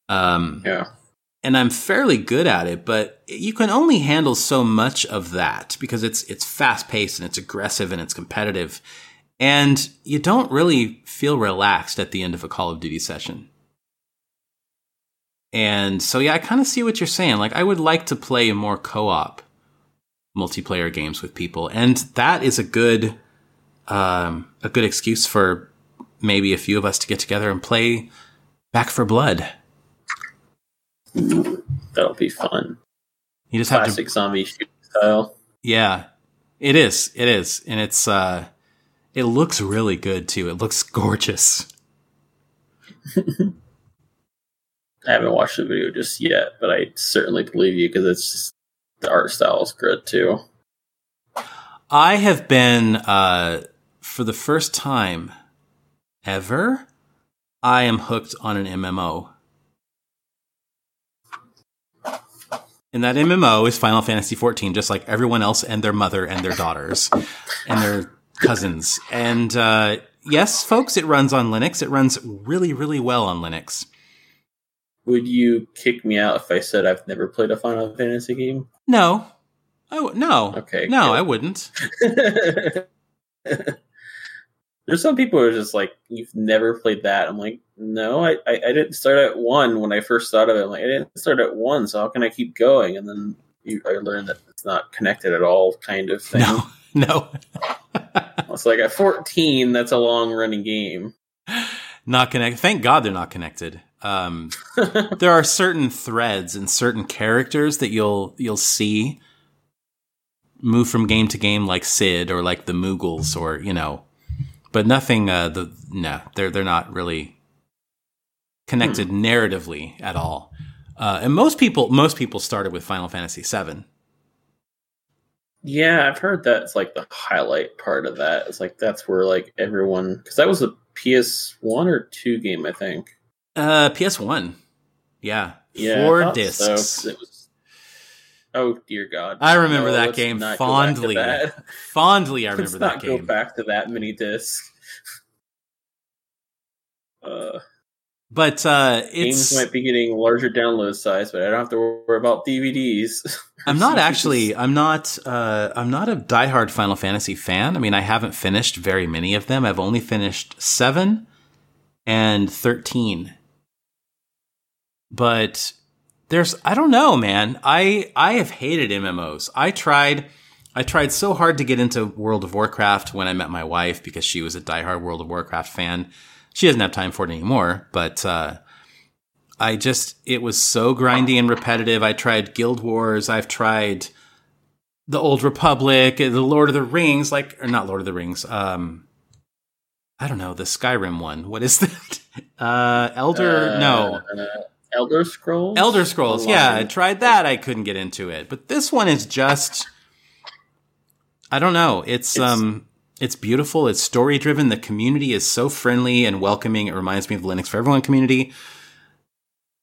Yeah. And I'm fairly good at it, but you can only handle so much of that because it's fast-paced and it's aggressive and it's competitive. And you don't really feel relaxed at the end of a Call of Duty session. And so, yeah, I kind of see what you're saying. I would like to play more co-op multiplayer games with people. And that is a good excuse for maybe a few of us to get together and play Back 4 Blood. That'll be fun. You just classic have to zombie shooting style. Yeah, it is, and it looks really good too. It looks gorgeous. I haven't watched the video just yet, but I certainly believe you because it's just, the art style is good too. I have been for the first time ever, I am hooked on an MMO. And that MMO is Final Fantasy XIV, just like everyone else and their mother and their daughters and their cousins. And yes, folks, it runs on Linux. It runs really, really well on Linux. Would you kick me out if I said I've never played a Final Fantasy game? No. Oh, no. Okay. No, cool. I wouldn't. There's some people who are just like, you've never played that. I'm like, no, I didn't start at 1 when I first thought of it. I'm like, I didn't start at 1, so how can I keep going? And then I learned that it's not connected at all kind of thing. No. It's like at 14, that's a long-running game. Not connected. Thank God they're not connected. There are certain threads and certain characters that you'll see move from game to game like Cid or like the Moogles or, But nothing. They're not really connected narratively at all. And most people started with Final Fantasy VII. Yeah, I've heard that's the highlight part of that. It's that's where everyone because that was a PS1 or 2 game, I think. PS1. Yeah, 4 discs. So, it was... Oh dear God! I remember that game fondly. Fondly, I remember that game. Let's not go back to that mini disc. But games might be getting larger download size, but I don't have to worry about DVDs. I'm not a diehard Final Fantasy fan. I mean, I haven't finished very many of them. I've only finished 7 and 13, but. I don't know, man. I have hated MMOs. I tried so hard to get into World of Warcraft when I met my wife because she was a diehard World of Warcraft fan. She doesn't have time for it anymore, but it was so grindy and repetitive. I tried Guild Wars. I've tried the Old Republic, the Lord of the Rings, or not Lord of the Rings, I don't know, the Skyrim one. What is that? Elder Scrolls? Elder Scrolls, Online. Yeah. I tried that. I couldn't get into it. But this one is just... I don't know. It's beautiful. It's story-driven. The community is so friendly and welcoming. It reminds me of the Linux for Everyone community.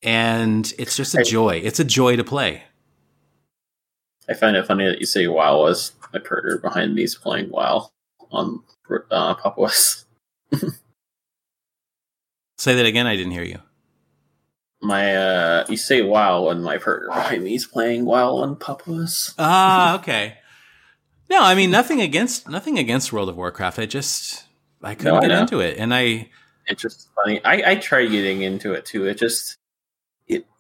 And it's just a joy. It's a joy to play. I find it funny that you say WoW was a curder behind these playing WoW on Pop! OS. Say that again. I didn't hear you. You say WoW and my partner behind me is playing WoW on Pop! OS. Ah, okay. No, I mean nothing against World of Warcraft. I couldn't get into it, and it's just funny. I tried getting into it too.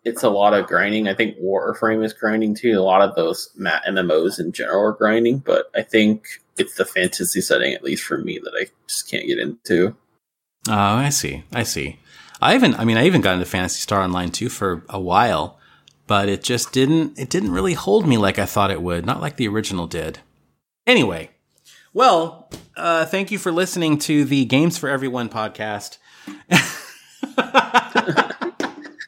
It's a lot of grinding. I think Warframe is grinding too. A lot of those MMOs in general are grinding, but I think it's the fantasy setting, at least for me, that I just can't get into. Oh, I see. I even got into Phantasy Star Online too for a while, but it just didn't really hold me like I thought it would. Not like the original did. Anyway, well, thank you for listening to the Games for Everyone podcast.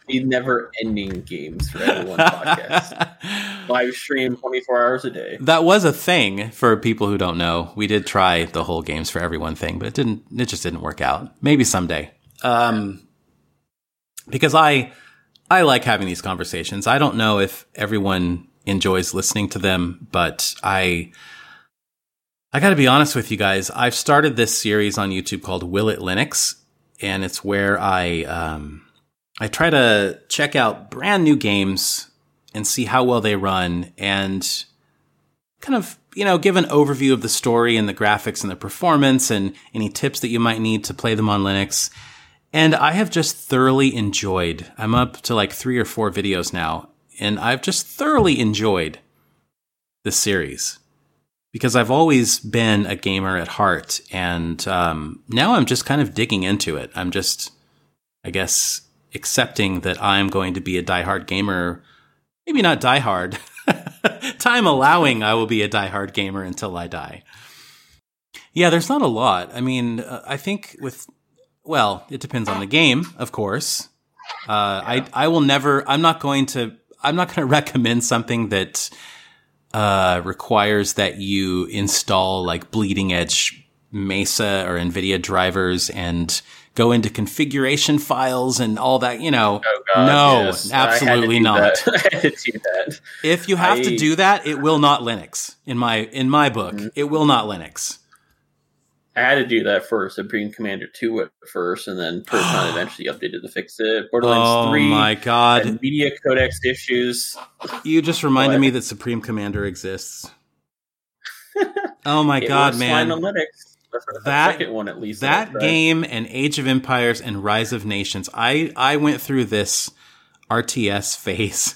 The never-ending Games for Everyone podcast. Live stream 24 hours a day. That was a thing for people who don't know. We did try the whole Games for Everyone thing, but it just didn't work out. Maybe someday. Because I like having these conversations. I don't know if everyone enjoys listening to them, but I got to be honest with you guys. I've started this series on YouTube called Will It Linux, and it's where I try to check out brand new games and see how well they run, and kind of, give an overview of the story and the graphics and the performance and any tips that you might need to play them on Linux. And I have just thoroughly enjoyed. I'm up to like 3 or 4 videos now, and I've just thoroughly enjoyed this series because I've always been a gamer at heart, and now I'm just kind of digging into it. I'm just, I guess, accepting that I'm going to be a diehard gamer. Maybe not diehard. Time allowing, I will be a diehard gamer until I die. Yeah, there's not a lot. I mean, I think with... Well, it depends on the game, of course. I will never. I'm not going to recommend something that requires that you install like bleeding edge Mesa or NVIDIA drivers and go into configuration files and all that. Oh God, no, yes. Absolutely not. I had to do that. If you have to do that, it will not Linux. In my book, It will not Linux. I had to do that for Supreme Commander 2 at first, and then Proton eventually updated to fix it. Borderlands 3. Oh my God. Media codecs issues. You just reminded me that Supreme Commander exists. Oh my God, man. That second one, at least. That game and Age of Empires and Rise of Nations. I went through this RTS phase,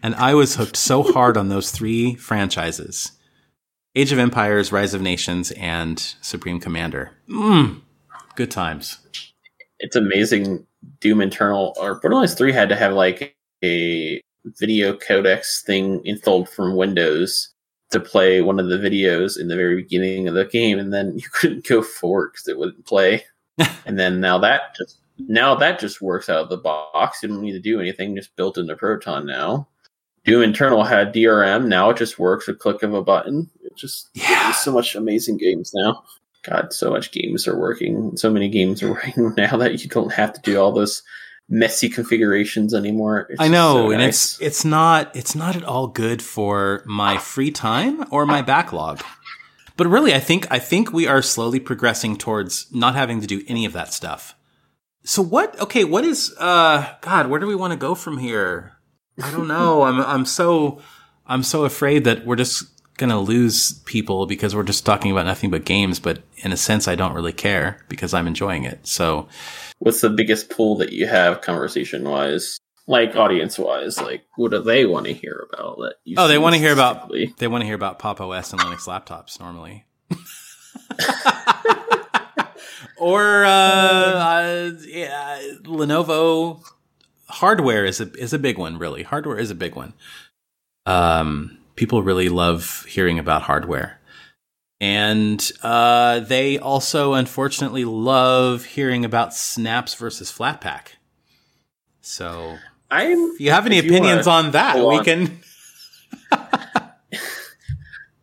and I was hooked so hard on those 3 franchises. Age of Empires, Rise of Nations, and Supreme Commander. Good times. It's amazing. Doom Eternal or Borderlands 3 had to have like a video codecs thing installed from Windows to play one of the videos in the very beginning of the game, and then you couldn't go forward because it wouldn't play. And then now that just works out of the box. You don't need to do anything. Just built into Proton now. Doom Eternal had DRM. Now it just works with click of a button. It just so much amazing games now. God, so much games are working. So many games are working now that you don't have to do all those messy configurations anymore. It's I know, so and nice. It's not at all good for my free time or my backlog. But really, I think we are slowly progressing towards not having to do any of that stuff. So what is God, where do we want to go from here? I don't know. I'm so afraid that we're just gonna lose people because we're just talking about nothing but games. But in a sense, I don't really care because I'm enjoying it. So, what's the biggest pull that you have conversation wise, like audience wise? Like, what do they want to hear about? That you they want to hear about. They want to hear about Pop! OS and Linux laptops normally, or Lenovo. Hardware is a big one, really. Hardware is a big one. People really love hearing about hardware. And they also, unfortunately, love hearing about snaps versus Flatpak. So if you have any opinions on that, we can...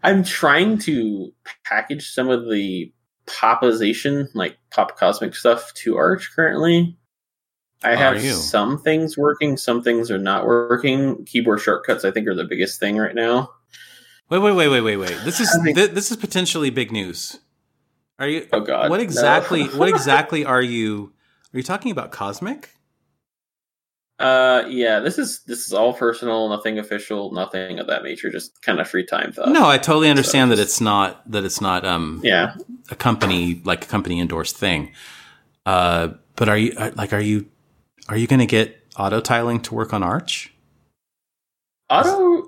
I'm trying to package some of the popization, like Pop Cosmic stuff, to Arch currently. I have some things working, some things are not working. Keyboard shortcuts, I think, are the biggest thing right now. Wait. This is potentially big news. Are you? Oh God! What exactly? No. What exactly are you? Are you talking about Cosmic? Yeah. This is all personal, nothing official, nothing of that nature. Just kind of free time thoughts. No, I totally understand that it's not. A company endorsed thing. But are you going to get auto tiling to work on Arch?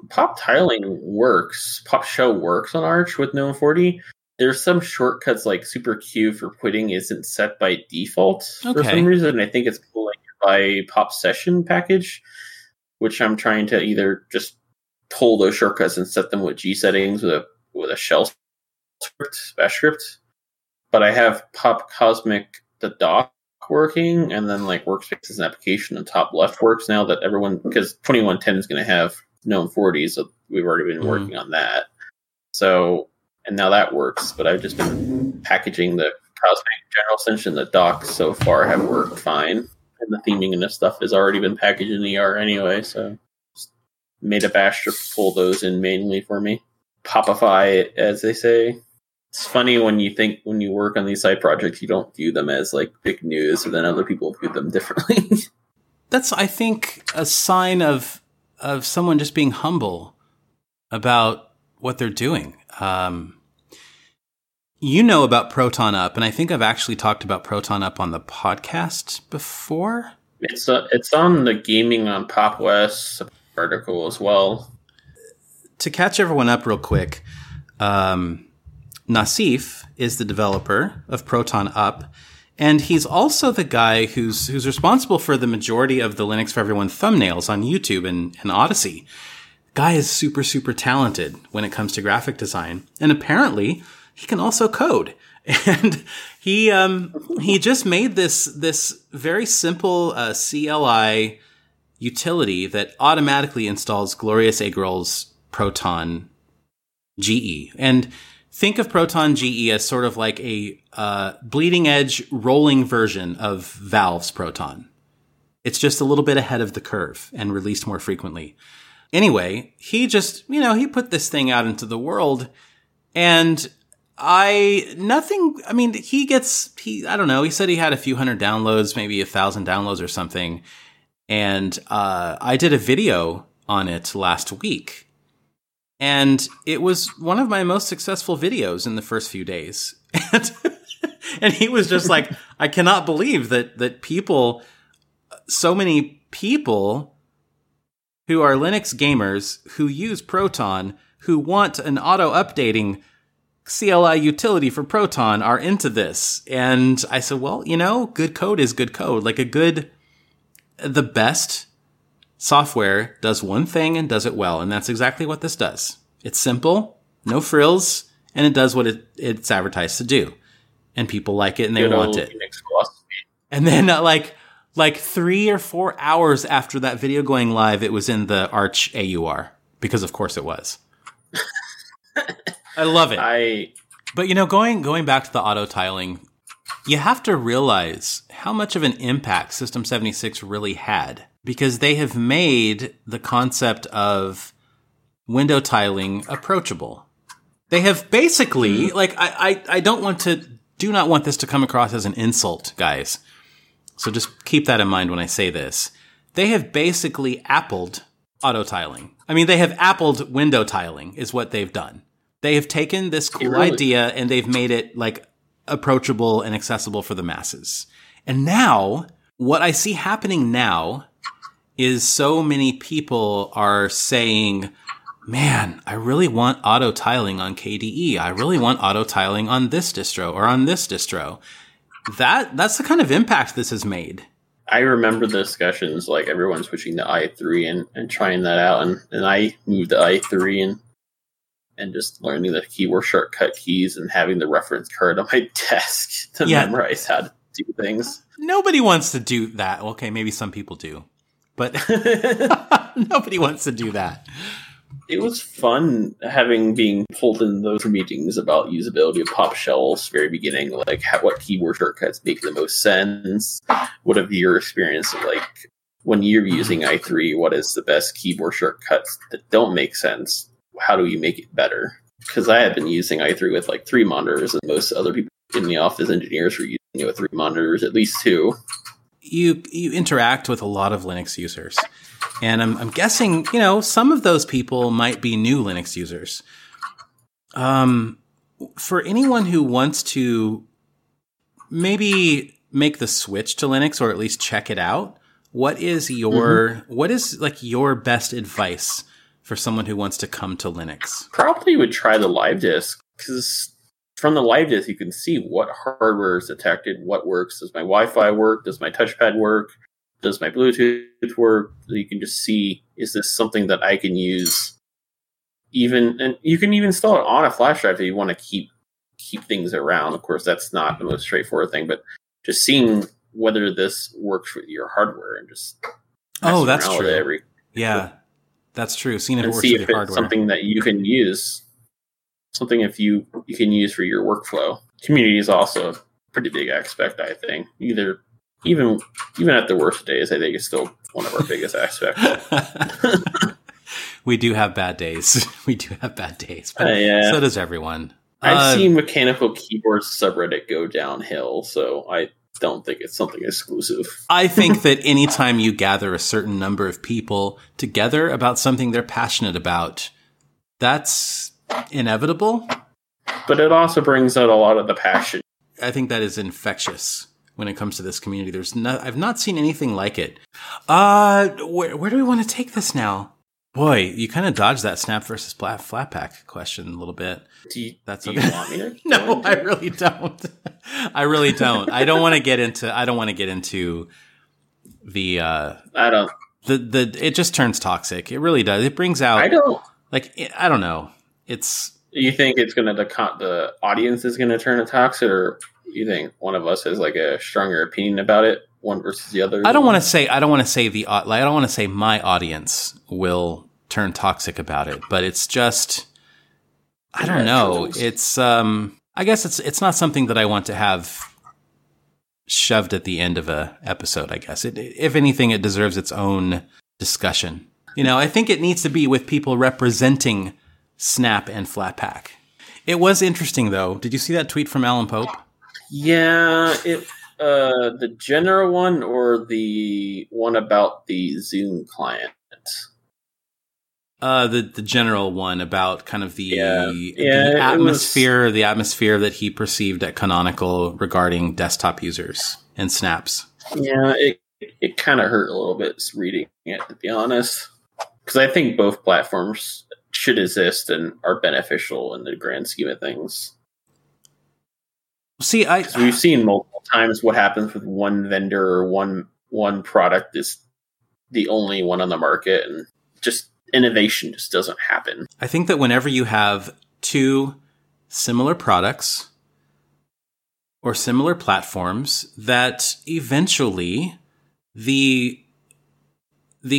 Pop tiling works. Pop show works on Arch with GNOME 40. There's some shortcuts like Super Q for quitting isn't set by default for some reason. I think it's pulling by Pop session package, which I'm trying to either just pull those shortcuts and set them with G settings with a shell script, bash script. But I have Pop Cosmic the doc working, and then like Workspace is an application and top left works now that everyone, because 2110 is going to have GNOME 40, so we've already been working on that. So, and now that works, but I've just been packaging the Cosmic General Extension. The docs so far have worked fine, and the theming and this stuff has already been packaged in ER anyway, so just made a bash to pull those in manually for me. Popify it, as they say. It's funny when you work on these side projects, you don't view them as like big news, and then other people view them differently. That's, I think, a sign of someone just being humble about what they're doing. You know about Proton Up, and I think I've actually talked about Proton Up on the podcast before. It's on the Gaming on Pop! OS article as well. To catch everyone up real quick, Nasif is the developer of Proton Up, and he's also the guy who's responsible for the majority of the Linux for Everyone thumbnails on YouTube and Odyssey. Guy is super, super talented when it comes to graphic design. And apparently he can also code. And he just made this very simple CLI utility that automatically installs Glorious Eggrolls Proton GE. And think of Proton GE as sort of like a bleeding edge rolling version of Valve's Proton. It's just a little bit ahead of the curve and released more frequently. Anyway, he just, he put this thing out into the world, and he said he had a few hundred downloads, maybe 1,000 downloads or something. And I did a video on it last week. And it was one of my most successful videos in the first few days. And he was just like, I cannot believe that people, so many people who are Linux gamers, who use Proton, who want an auto-updating CLI utility for Proton are into this. And I said, well, good code is good code. Like the best software does one thing and does it well, and that's exactly what this does. It's simple, no frills, and it does what it's advertised to do. And people like it, and they want it. And then, 3 or 4 hours after that video going live, it was in the Arch AUR, because of course it was. I love it. But going back to the auto tiling, you have to realize how much of an impact System76 really had. Because they have made the concept of window tiling approachable. They have basically, I do not want this to come across as an insult, guys. So just keep that in mind when I say this. They have basically appled auto tiling. I mean, they have appled window tiling is what they've done. They have taken this cool idea and they've made it like approachable and accessible for the masses. And now, what I see happening now is so many people are saying, man, I really want auto tiling on KDE. I really want auto tiling on this distro or on this distro. That's the kind of impact this has made. I remember the discussions, like everyone switching to i3 and trying that out. And I moved to i3 and and just learning the keyboard shortcut keys and having the reference card on my desk to memorize how to do things. Nobody wants to do that. Okay, maybe some people do, but nobody wants to do that. It was fun having being pulled in those meetings about usability of pop shells very beginning, like what keyboard shortcuts make the most sense. What have your experience of, like, when you're using i3, what is the best keyboard shortcuts that don't make sense? How do you make it better? Because I have been using i3 with like 3 monitors, and most other people in the office, engineers, were using it with 3 monitors, at least 2. You interact with a lot of Linux users. And I'm guessing, you know, some of those people might be new Linux users. For anyone who wants to maybe make the switch to Linux, or at least check it out, what is your what is like your best advice for someone who wants to come to Linux? Probably would try the live disk, because from the live disk you can see what hardware is detected, what works. Does my Wi-Fi work? Does my touchpad work? Does my Bluetooth work? You can just see, is this something that I can use? Even, and you can even install it on a flash drive if you want to keep things around. Of course, that's not the most straightforward thing, but just seeing whether this works with your hardware and just that's true. That's true. Seeing if it works with your hardware, something that you can use, something if you can use for your workflow. Community is also a pretty big aspect, I think. Even at the worst days, I think it's still one of our biggest aspects. We do have bad days. But so does everyone. I've seen mechanical keyboard subreddit go downhill, so I don't think it's something exclusive. I think that anytime you gather a certain number of people together about something they're passionate about, that's inevitable. But it also brings out a lot of the passion. I think that is infectious. When it comes to this community, I've not seen anything like it. Where do we want to take this now? Boy, you kind of dodged that snap versus flatpak question a little bit. Do you want me to? No, I really don't. I don't want to get into the. I don't. The it just turns toxic. It really does. It brings out. I don't know. It's. You think it's gonna the audience is gonna turn it toxic, or? You think one of us has like a stronger opinion about it, one versus the other? I don't want to say my audience will turn toxic about it, but it's just, I don't know. It's, I guess it's not something that I want to have shoved at the end of a episode. I guess if anything, it deserves its own discussion. You know, I think it needs to be with people representing Snap and Flatpak. It was interesting though. Did you see that tweet from Alan Pope? Yeah, the general one or the one about the Zoom client? The general one about kind of the atmosphere, the atmosphere that he perceived at Canonical regarding desktop users and snaps. Yeah, it kind of hurt a little bit reading it, to be honest, because I think both platforms should exist and are beneficial in the grand scheme of things. See, we've seen multiple times what happens with one vendor or one product is the only one on the market, and just innovation just doesn't happen. I think that whenever you have two similar products or similar platforms, that eventually the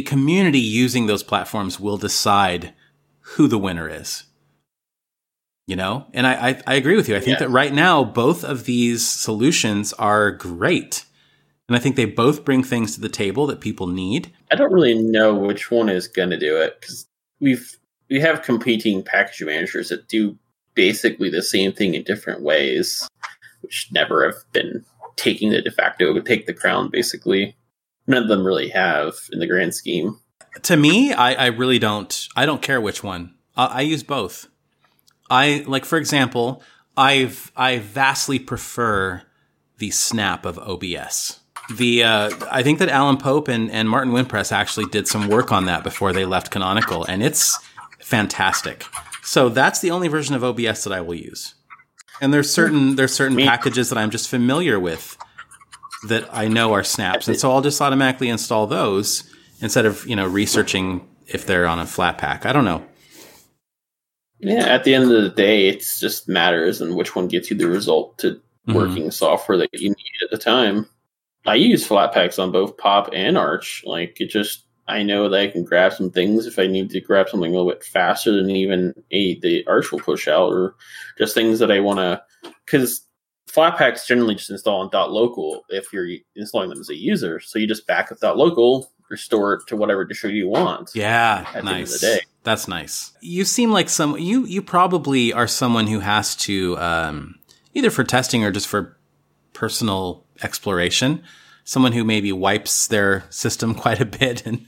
community using those platforms will decide who the winner is. You know, and I agree with you. I think that right now, both of these solutions are great. And I think they both bring things to the table that people need. I don't really know which one is going to do it, because we have competing package managers that do basically the same thing in different ways, which never have been taking the de facto, would take the crown, basically. None of them really have in the grand scheme. To me, I really don't. I don't care which one. I use both. For example, I vastly prefer the snap of OBS. I think that Alan Pope and Martin Wimpress actually did some work on that before they left Canonical, and it's fantastic. So that's the only version of OBS that I will use. And there's certain packages that I'm just familiar with that I know are snaps, and so I'll just automatically install those instead of, you know, researching if they're on a flat pack. I don't know. Yeah, at the end of the day, it's just matters and which one gets you the result to working software that you need at the time. I use Flatpaks on both Pop and Arch. Like, it just, I know that I can grab some things if I need to grab something a little bit faster than even the Arch will push out, or just things that I want to, because Flatpaks generally just install on .local if you're installing them as a user. So you just back up .local, restore it to whatever distro you want. Yeah, at nice. The end of the day. That's nice. You seem like you probably are someone who has to, either for testing or just for personal exploration, someone who maybe wipes their system quite a bit and,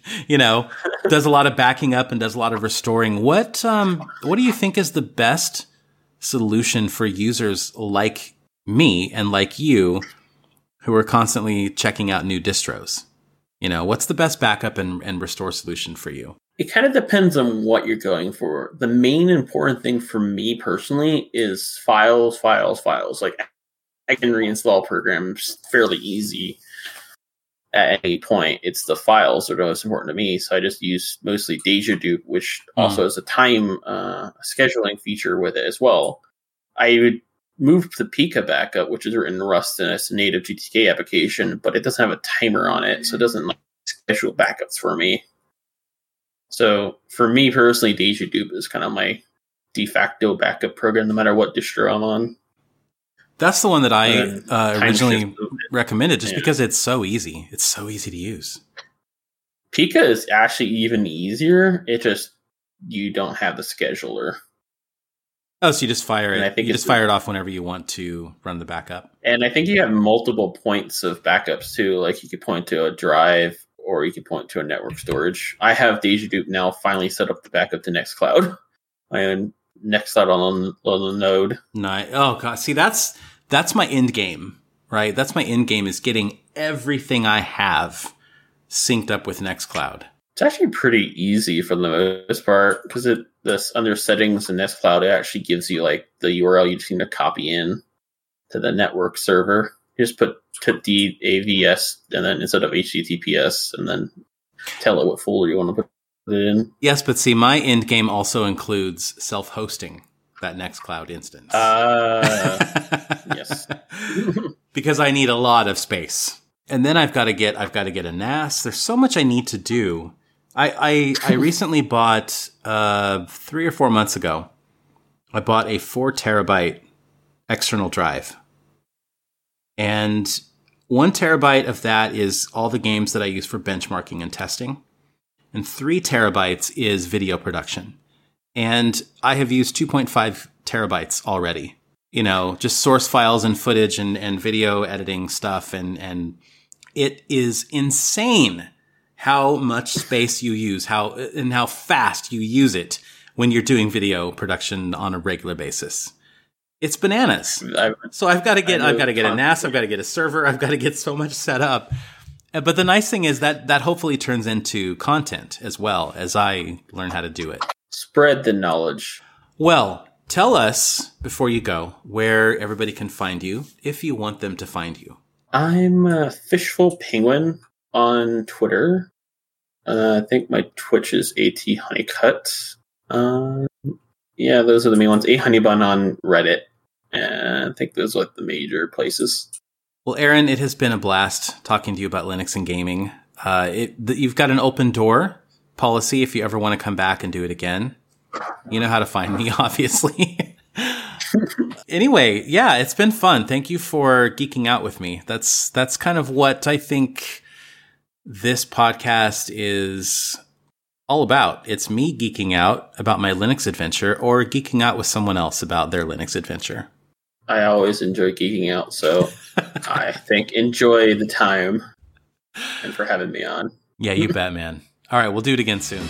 does a lot of backing up and does a lot of restoring. What do you think is the best solution for users like me and like you who are constantly checking out new distros? What's the best backup and restore solution for you? It kind of depends on what you're going for. The main important thing for me personally is files. Like, I can reinstall programs fairly easy at any point. It's the files that are most important to me. So I just use mostly Deja Dup, which also has a time scheduling feature with it as well. I would move to Pika backup, which is written in Rust and it's a native GTK application, but it doesn't have a timer on it. So it doesn't schedule backups for me. So for me personally, Deja Dup is kind of my de facto backup program, no matter what distro I'm on. That's the one that I originally recommended because it's so easy. It's so easy to use. Pika is actually even easier. It just, you don't have the scheduler. Oh, so you just fire it. Fire it off whenever you want to run the backup. And I think you have multiple points of backups too. Like, you could point to a drive, or you can point to a network storage. I have Deja Dup now finally set up the backup to Nextcloud. I am Nextcloud on the node. Nice. Oh god, see, that's my end game, right? That's my end game, is getting everything I have synced up with Nextcloud. It's actually pretty easy for the most part, because under settings in Nextcloud, it actually gives you like the URL you just need to copy in to the network server. You just put DAVS and then instead of HTTPS, and then tell it what folder you want to put it in. Yes, but see, my end game also includes self-hosting that Nextcloud instance. Yes, because I need a lot of space, and then I've got to get a NAS. There's so much I need to do. I recently bought 3 or 4 months ago. I bought a 4 terabyte external drive. And 1 terabyte of that is all the games that I use for benchmarking and testing. And 3 terabytes is video production. And I have used 2.5 terabytes already. Just source files and footage and video editing stuff. And it is insane how much space you use, how fast you use it when you're doing video production on a regular basis. It's bananas. So I've got to get a NAS. I've got to get a server. I've got to get so much set up. But the nice thing is that hopefully turns into content as well as I learn how to do it. Spread the knowledge. Well, tell us before you go where everybody can find you if you want them to find you. I'm Fishful Penguin on Twitter. I think my Twitch is A.T. Honeycutt. Yeah, those are the main ones. A Honeybun on Reddit. I think those are the major places. Well, Aaron, it has been a blast talking to you about Linux and gaming. You've got an open door policy if you ever want to come back and do it again. You know how to find me, obviously. Anyway, yeah, it's been fun. Thank you for geeking out with me. That's kind of what I think this podcast is all about. It's me geeking out about my Linux adventure or geeking out with someone else about their Linux adventure. I always enjoy geeking out, so I think enjoy the time and for having me on. Yeah, you bet, man. All right, we'll do it again soon.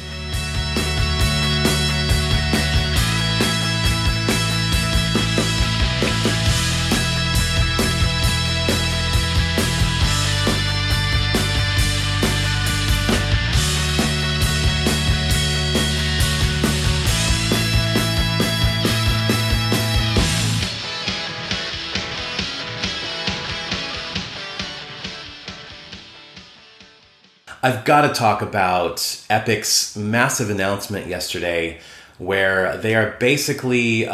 I've got to talk about Epic's massive announcement yesterday where they are basically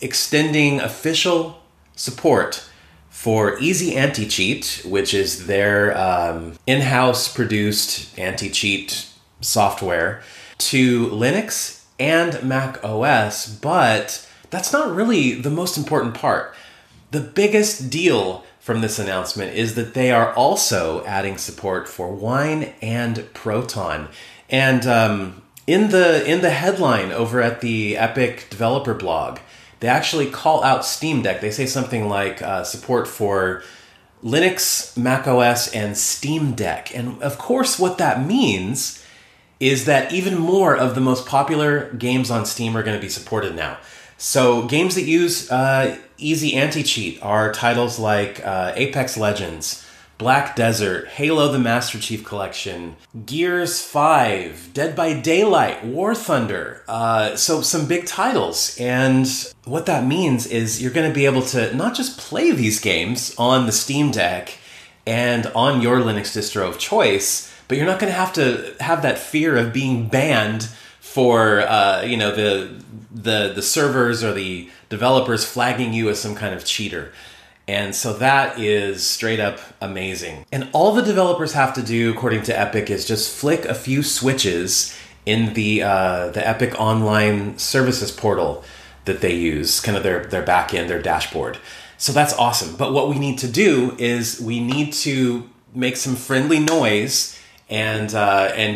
extending official support for Easy Anti-Cheat, which is their in-house produced anti-cheat software, to Linux and Mac OS, but that's not really the most important part. The biggest deal from this announcement is that they are also adding support for Wine and Proton. And in the headline over at the Epic developer blog, they actually call out Steam Deck. They say something like support for Linux, Mac OS, and Steam Deck. And of course, what that means is that even more of the most popular games on Steam are going to be supported now. So games that use Easy Anti-Cheat are titles like Apex Legends, Black Desert, Halo the Master Chief Collection, Gears 5, Dead by Daylight, War Thunder. So some big titles. And what that means is you're going to be able to not just play these games on the Steam Deck and on your Linux distro of choice, but you're not going to have that fear of being banned for the servers or the developers flagging you as some kind of cheater. And so that is straight up amazing. And all the developers have to do, according to Epic, is just flick a few switches in the Epic Online Services portal that they use, kind of their back end, their dashboard. So that's awesome. But what we need to do is we need to make some friendly noise and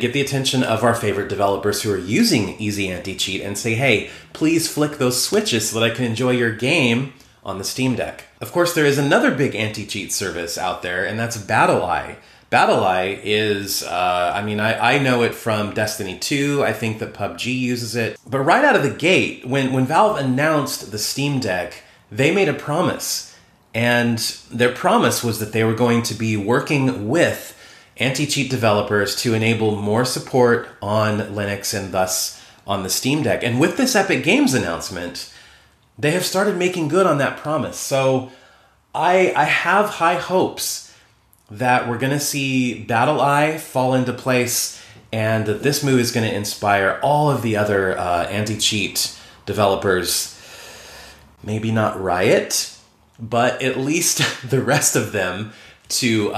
get the attention of our favorite developers who are using Easy Anti-Cheat and say, hey, please flick those switches so that I can enjoy your game on the Steam Deck. Of course, there is another big anti-cheat service out there, and that's BattleEye. BattleEye is, I know it from Destiny 2. I think that PUBG uses it. But right out of the gate, when Valve announced the Steam Deck, they made a promise. And their promise was that they were going to be working with anti-cheat developers to enable more support on Linux and thus on the Steam Deck. And with this Epic Games announcement, they have started making good on that promise. So I have high hopes that we're going to see BattleEye fall into place and that this move is going to inspire all of the other anti-cheat developers. Maybe not Riot, but at least the rest of them to,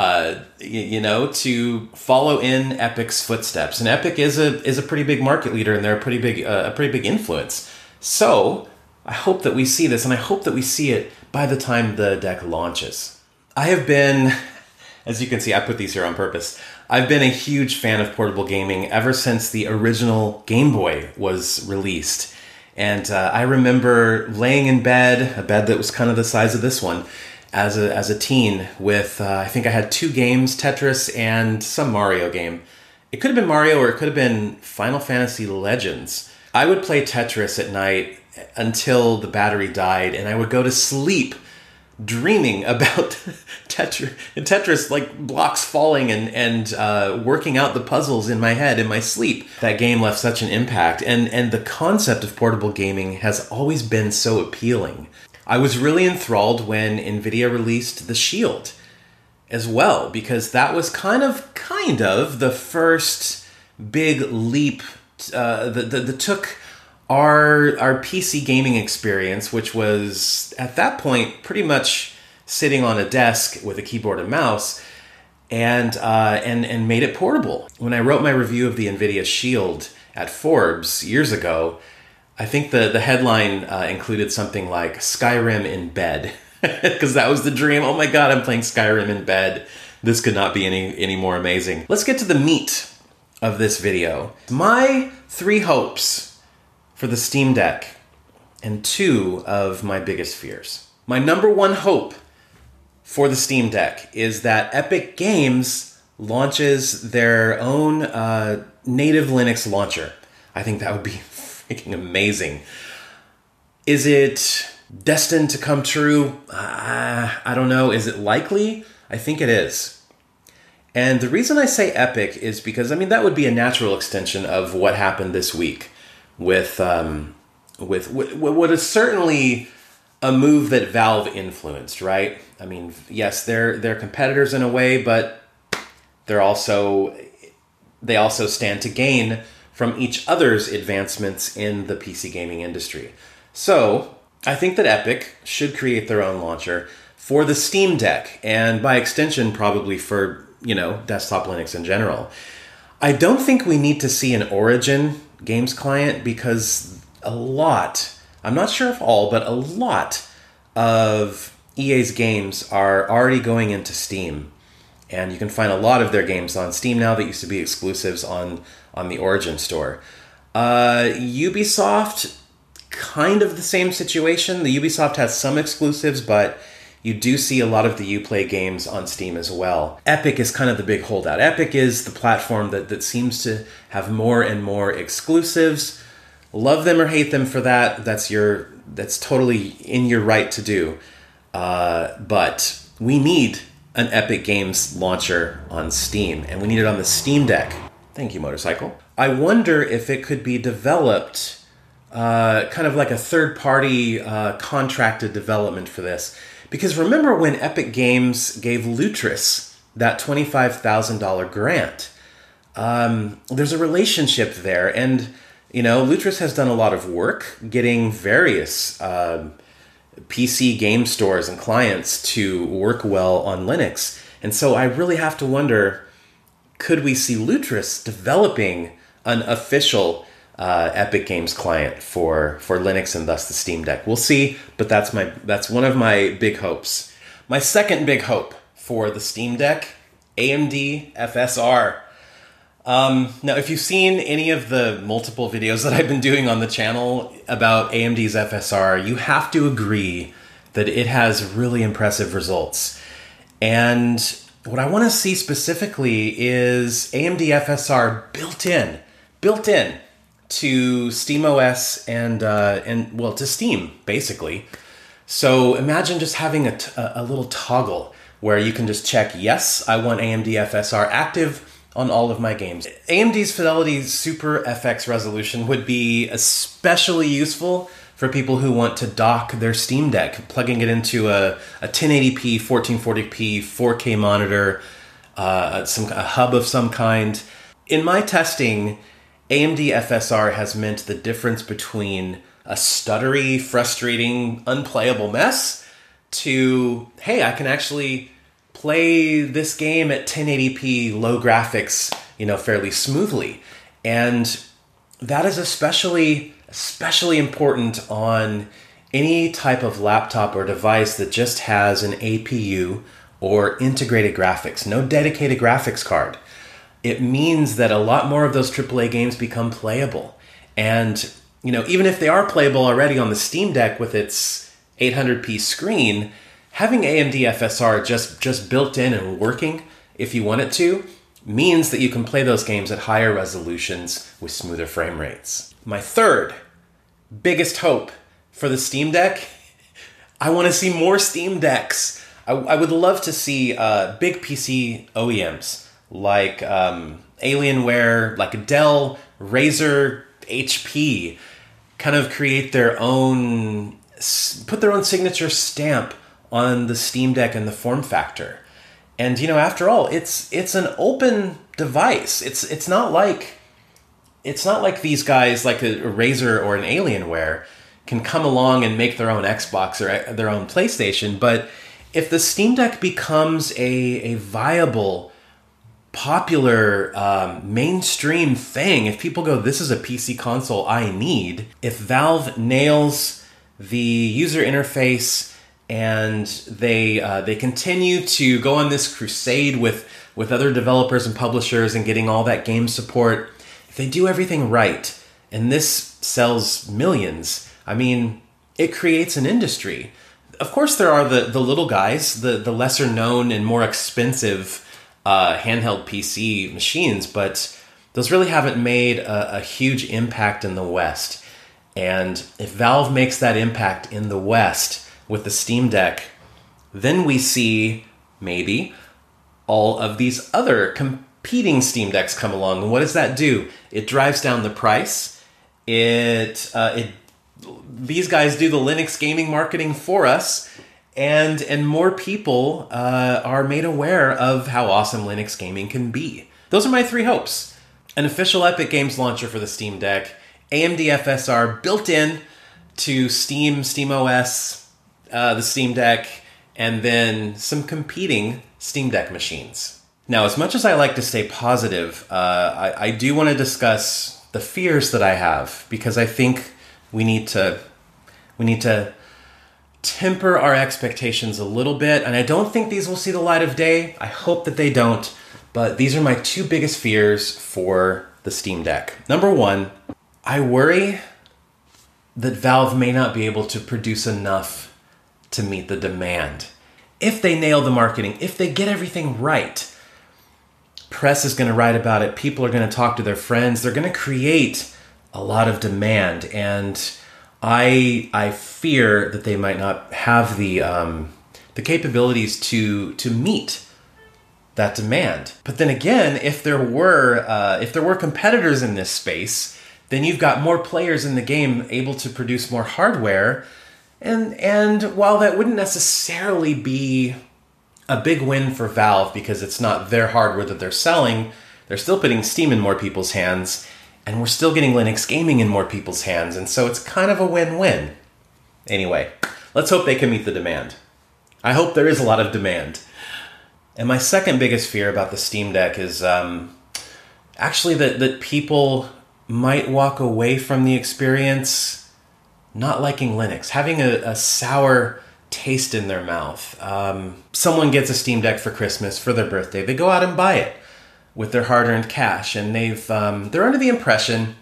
to follow in Epic's footsteps. And Epic is a pretty big market leader, and they're a pretty big influence. So I hope that we see this, and I hope that we see it by the time the deck launches. I have been, as you can see, I put these here on purpose. I've been a huge fan of portable gaming ever since the original Game Boy was released. And I remember laying in bed, a bed that was kind of the size of this one, as a teen with, I think I had 2 games, Tetris and some Mario game. It could have been Mario or it could have been Final Fantasy Legends. I would play Tetris at night until the battery died, and I would go to sleep dreaming about Tetris like blocks falling and working out the puzzles in my head in my sleep. That game left such an impact, and the concept of portable gaming has always been so appealing. I was really enthralled when NVIDIA released the Shield as well, because that was kind of the first big leap that took our PC gaming experience, which was at that point pretty much sitting on a desk with a keyboard and mouse, and made it portable. When I wrote my review of the NVIDIA Shield at Forbes years ago, I think the headline included something like Skyrim in bed, because that was the dream. Oh my God, I'm playing Skyrim in bed. This could not be any more amazing. Let's get to the meat of this video. My 3 hopes for the Steam Deck, and 2 of my biggest fears. My number 1 hope for the Steam Deck is that Epic Games launches their own native Linux launcher. I think that would be freaking amazing. Is it destined to come true? I don't know. Is it likely? I think it is. And the reason I say Epic is because, that would be a natural extension of what happened this week with what is certainly a move that Valve influenced, right? Yes, they're competitors in a way, but they also stand to gain from each other's advancements in the PC gaming industry. So I think that Epic should create their own launcher for the Steam Deck, and by extension, probably for, you know, desktop Linux in general. I don't think we need to see an Origin games client, because a lot, I'm not sure if all, but a lot of EA's games are already going into Steam. And you can find a lot of their games on Steam now that used to be exclusives on the Origin store. Ubisoft, kind of the same situation. The Ubisoft has some exclusives, but you do see a lot of the Uplay games on Steam as well. Epic is kind of the big holdout. Epic is the platform that seems to have more and more exclusives. Love them or hate them for that. That's totally in your right to do. But we need an Epic Games launcher on Steam, and we need it on the Steam Deck. Thank you, Motorcycle. I wonder if it could be developed kind of like a third-party contracted development for this. Because remember when Epic Games gave Lutris that $25,000 grant? There's a relationship there. And, you know, Lutris has done a lot of work getting various PC game stores and clients to work well on Linux. And so I really have to wonder, could we see Lutris developing an official Epic Games client for Linux and thus the Steam Deck? We'll see, but that's one of my big hopes. My second big hope for the Steam Deck, AMD FSR. Now, if you've seen any of the multiple videos that I've been doing on the channel about AMD's FSR, you have to agree that it has really impressive results. And what I want to see specifically is AMD FSR built in to SteamOS and to Steam, basically. So imagine just having a little toggle where you can just check, yes, I want AMD FSR active on all of my games. AMD's Fidelity Super FX resolution would be especially useful for people who want to dock their Steam Deck, plugging it into a 1080p, 1440p, 4K monitor, a hub of some kind. In my testing, AMD FSR has meant the difference between a stuttery, frustrating, unplayable mess to, hey, I can actually play this game at 1080p low graphics, you know, fairly smoothly. And that is especially important on any type of laptop or device that just has an APU or integrated graphics, no dedicated graphics card. It means that a lot more of those AAA games become playable. And, you know, even if they are playable already on the Steam Deck with its 800p screen, having AMD FSR just built in and working, if you want it to, means that you can play those games at higher resolutions with smoother frame rates. My third biggest hope for the Steam Deck, I want to see more Steam Decks. I would love to see big PC OEMs like Alienware, like Dell, Razer, HP, kind of create their own, put their own signature stamp on the Steam Deck and the form factor. And, you know, after all, it's an open device. It's not like these guys like a Razer or an Alienware can come along and make their own Xbox or their own PlayStation. But if the Steam Deck becomes a viable, popular, mainstream thing, if people go, this is a PC console I need, if Valve nails the user interface and they continue to go on this crusade with other developers and publishers and getting all that game support, if they do everything right, and this sells millions, I mean, it creates an industry. Of course, there are the little guys, the lesser known and more expensive handheld PC machines, but those really haven't made a huge impact in the West. And if Valve makes that impact in the West with the Steam Deck, then we see maybe all of these other competing Steam Decks come along. And what does that do? It drives down the price. These guys do the Linux gaming marketing for us, and more people are made aware of how awesome Linux gaming can be. Those are my three hopes. an official Epic Games launcher for the Steam Deck, AMD FSR built in to Steam, Steam OS, the Steam Deck, and then some competing Steam Deck machines. Now, as much as I like to stay positive, I do want to discuss the fears that I have, because I think we need to temper our expectations a little bit, and I don't think these will see the light of day. I hope that they don't, but these are my two biggest fears for the Steam Deck. Number one, I worry that Valve may not be able to produce enough to meet the demand. If they nail the marketing, if they get everything right, press is going to write about it, people are going to talk to their friends, they're going to create a lot of demand, and I fear that they might not have the capabilities to meet that demand. But then again, if there were competitors in this space, then you've got more players in the game able to produce more hardware, and while that wouldn't necessarily be a big win for Valve because it's not their hardware that they're selling, they're still putting Steam in more people's hands, and we're still getting Linux gaming in more people's hands, and so it's kind of a win-win. Anyway, let's hope they can meet the demand. I hope there is a lot of demand. And my second biggest fear about the Steam Deck is actually that people might walk away from the experience not liking Linux, having a sour taste in their mouth. Someone gets a Steam Deck for Christmas, for their birthday, they go out and buy it with their hard-earned cash, and they're under the impression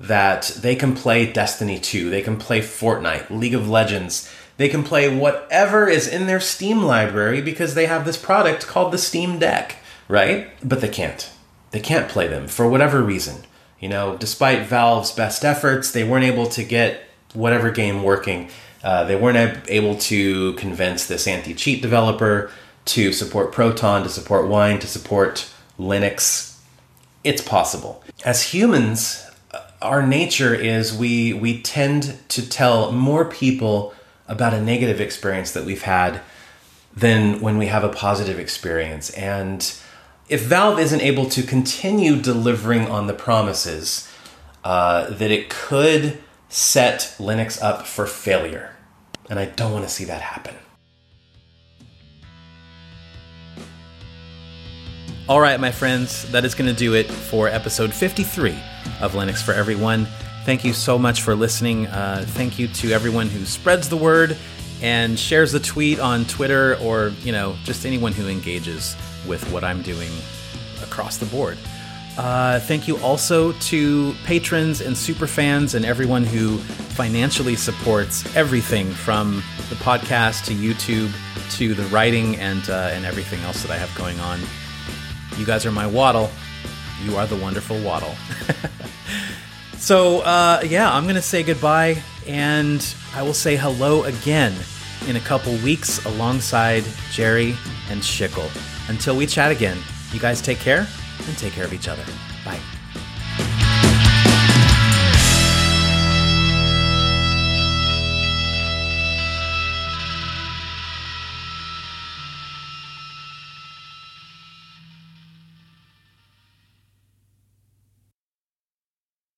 that they can play Destiny 2, they can play Fortnite, League of Legends, they can play whatever is in their Steam library because they have this product called the Steam Deck, right? But they can't. They can't play them for whatever reason. You know, despite Valve's best efforts, they weren't able to get whatever game working. They weren't able to convince this anti-cheat developer to support Proton, to support Wine, to support Linux. It's possible. As humans, our nature is we tend to tell more people about a negative experience that we've had than when we have a positive experience. And if Valve isn't able to continue delivering on the promises, that it could set Linux up for failure. And I don't want to see that happen. All right, my friends, that is going to do it for episode 53 of Linux for Everyone. Thank you so much for listening. Thank you to everyone who spreads the word and shares the tweet on Twitter, or, you know, just anyone who engages with what I'm doing across the board. Thank you also to patrons and superfans and everyone who financially supports everything from the podcast to YouTube to the writing and everything else that I have going on. You guys are my waddle. You are the wonderful waddle. So, yeah, I'm going to say goodbye, and I will say hello again in a couple weeks alongside Jerry and Schickle. Until we chat again, you guys take care, and take care of each other. Bye.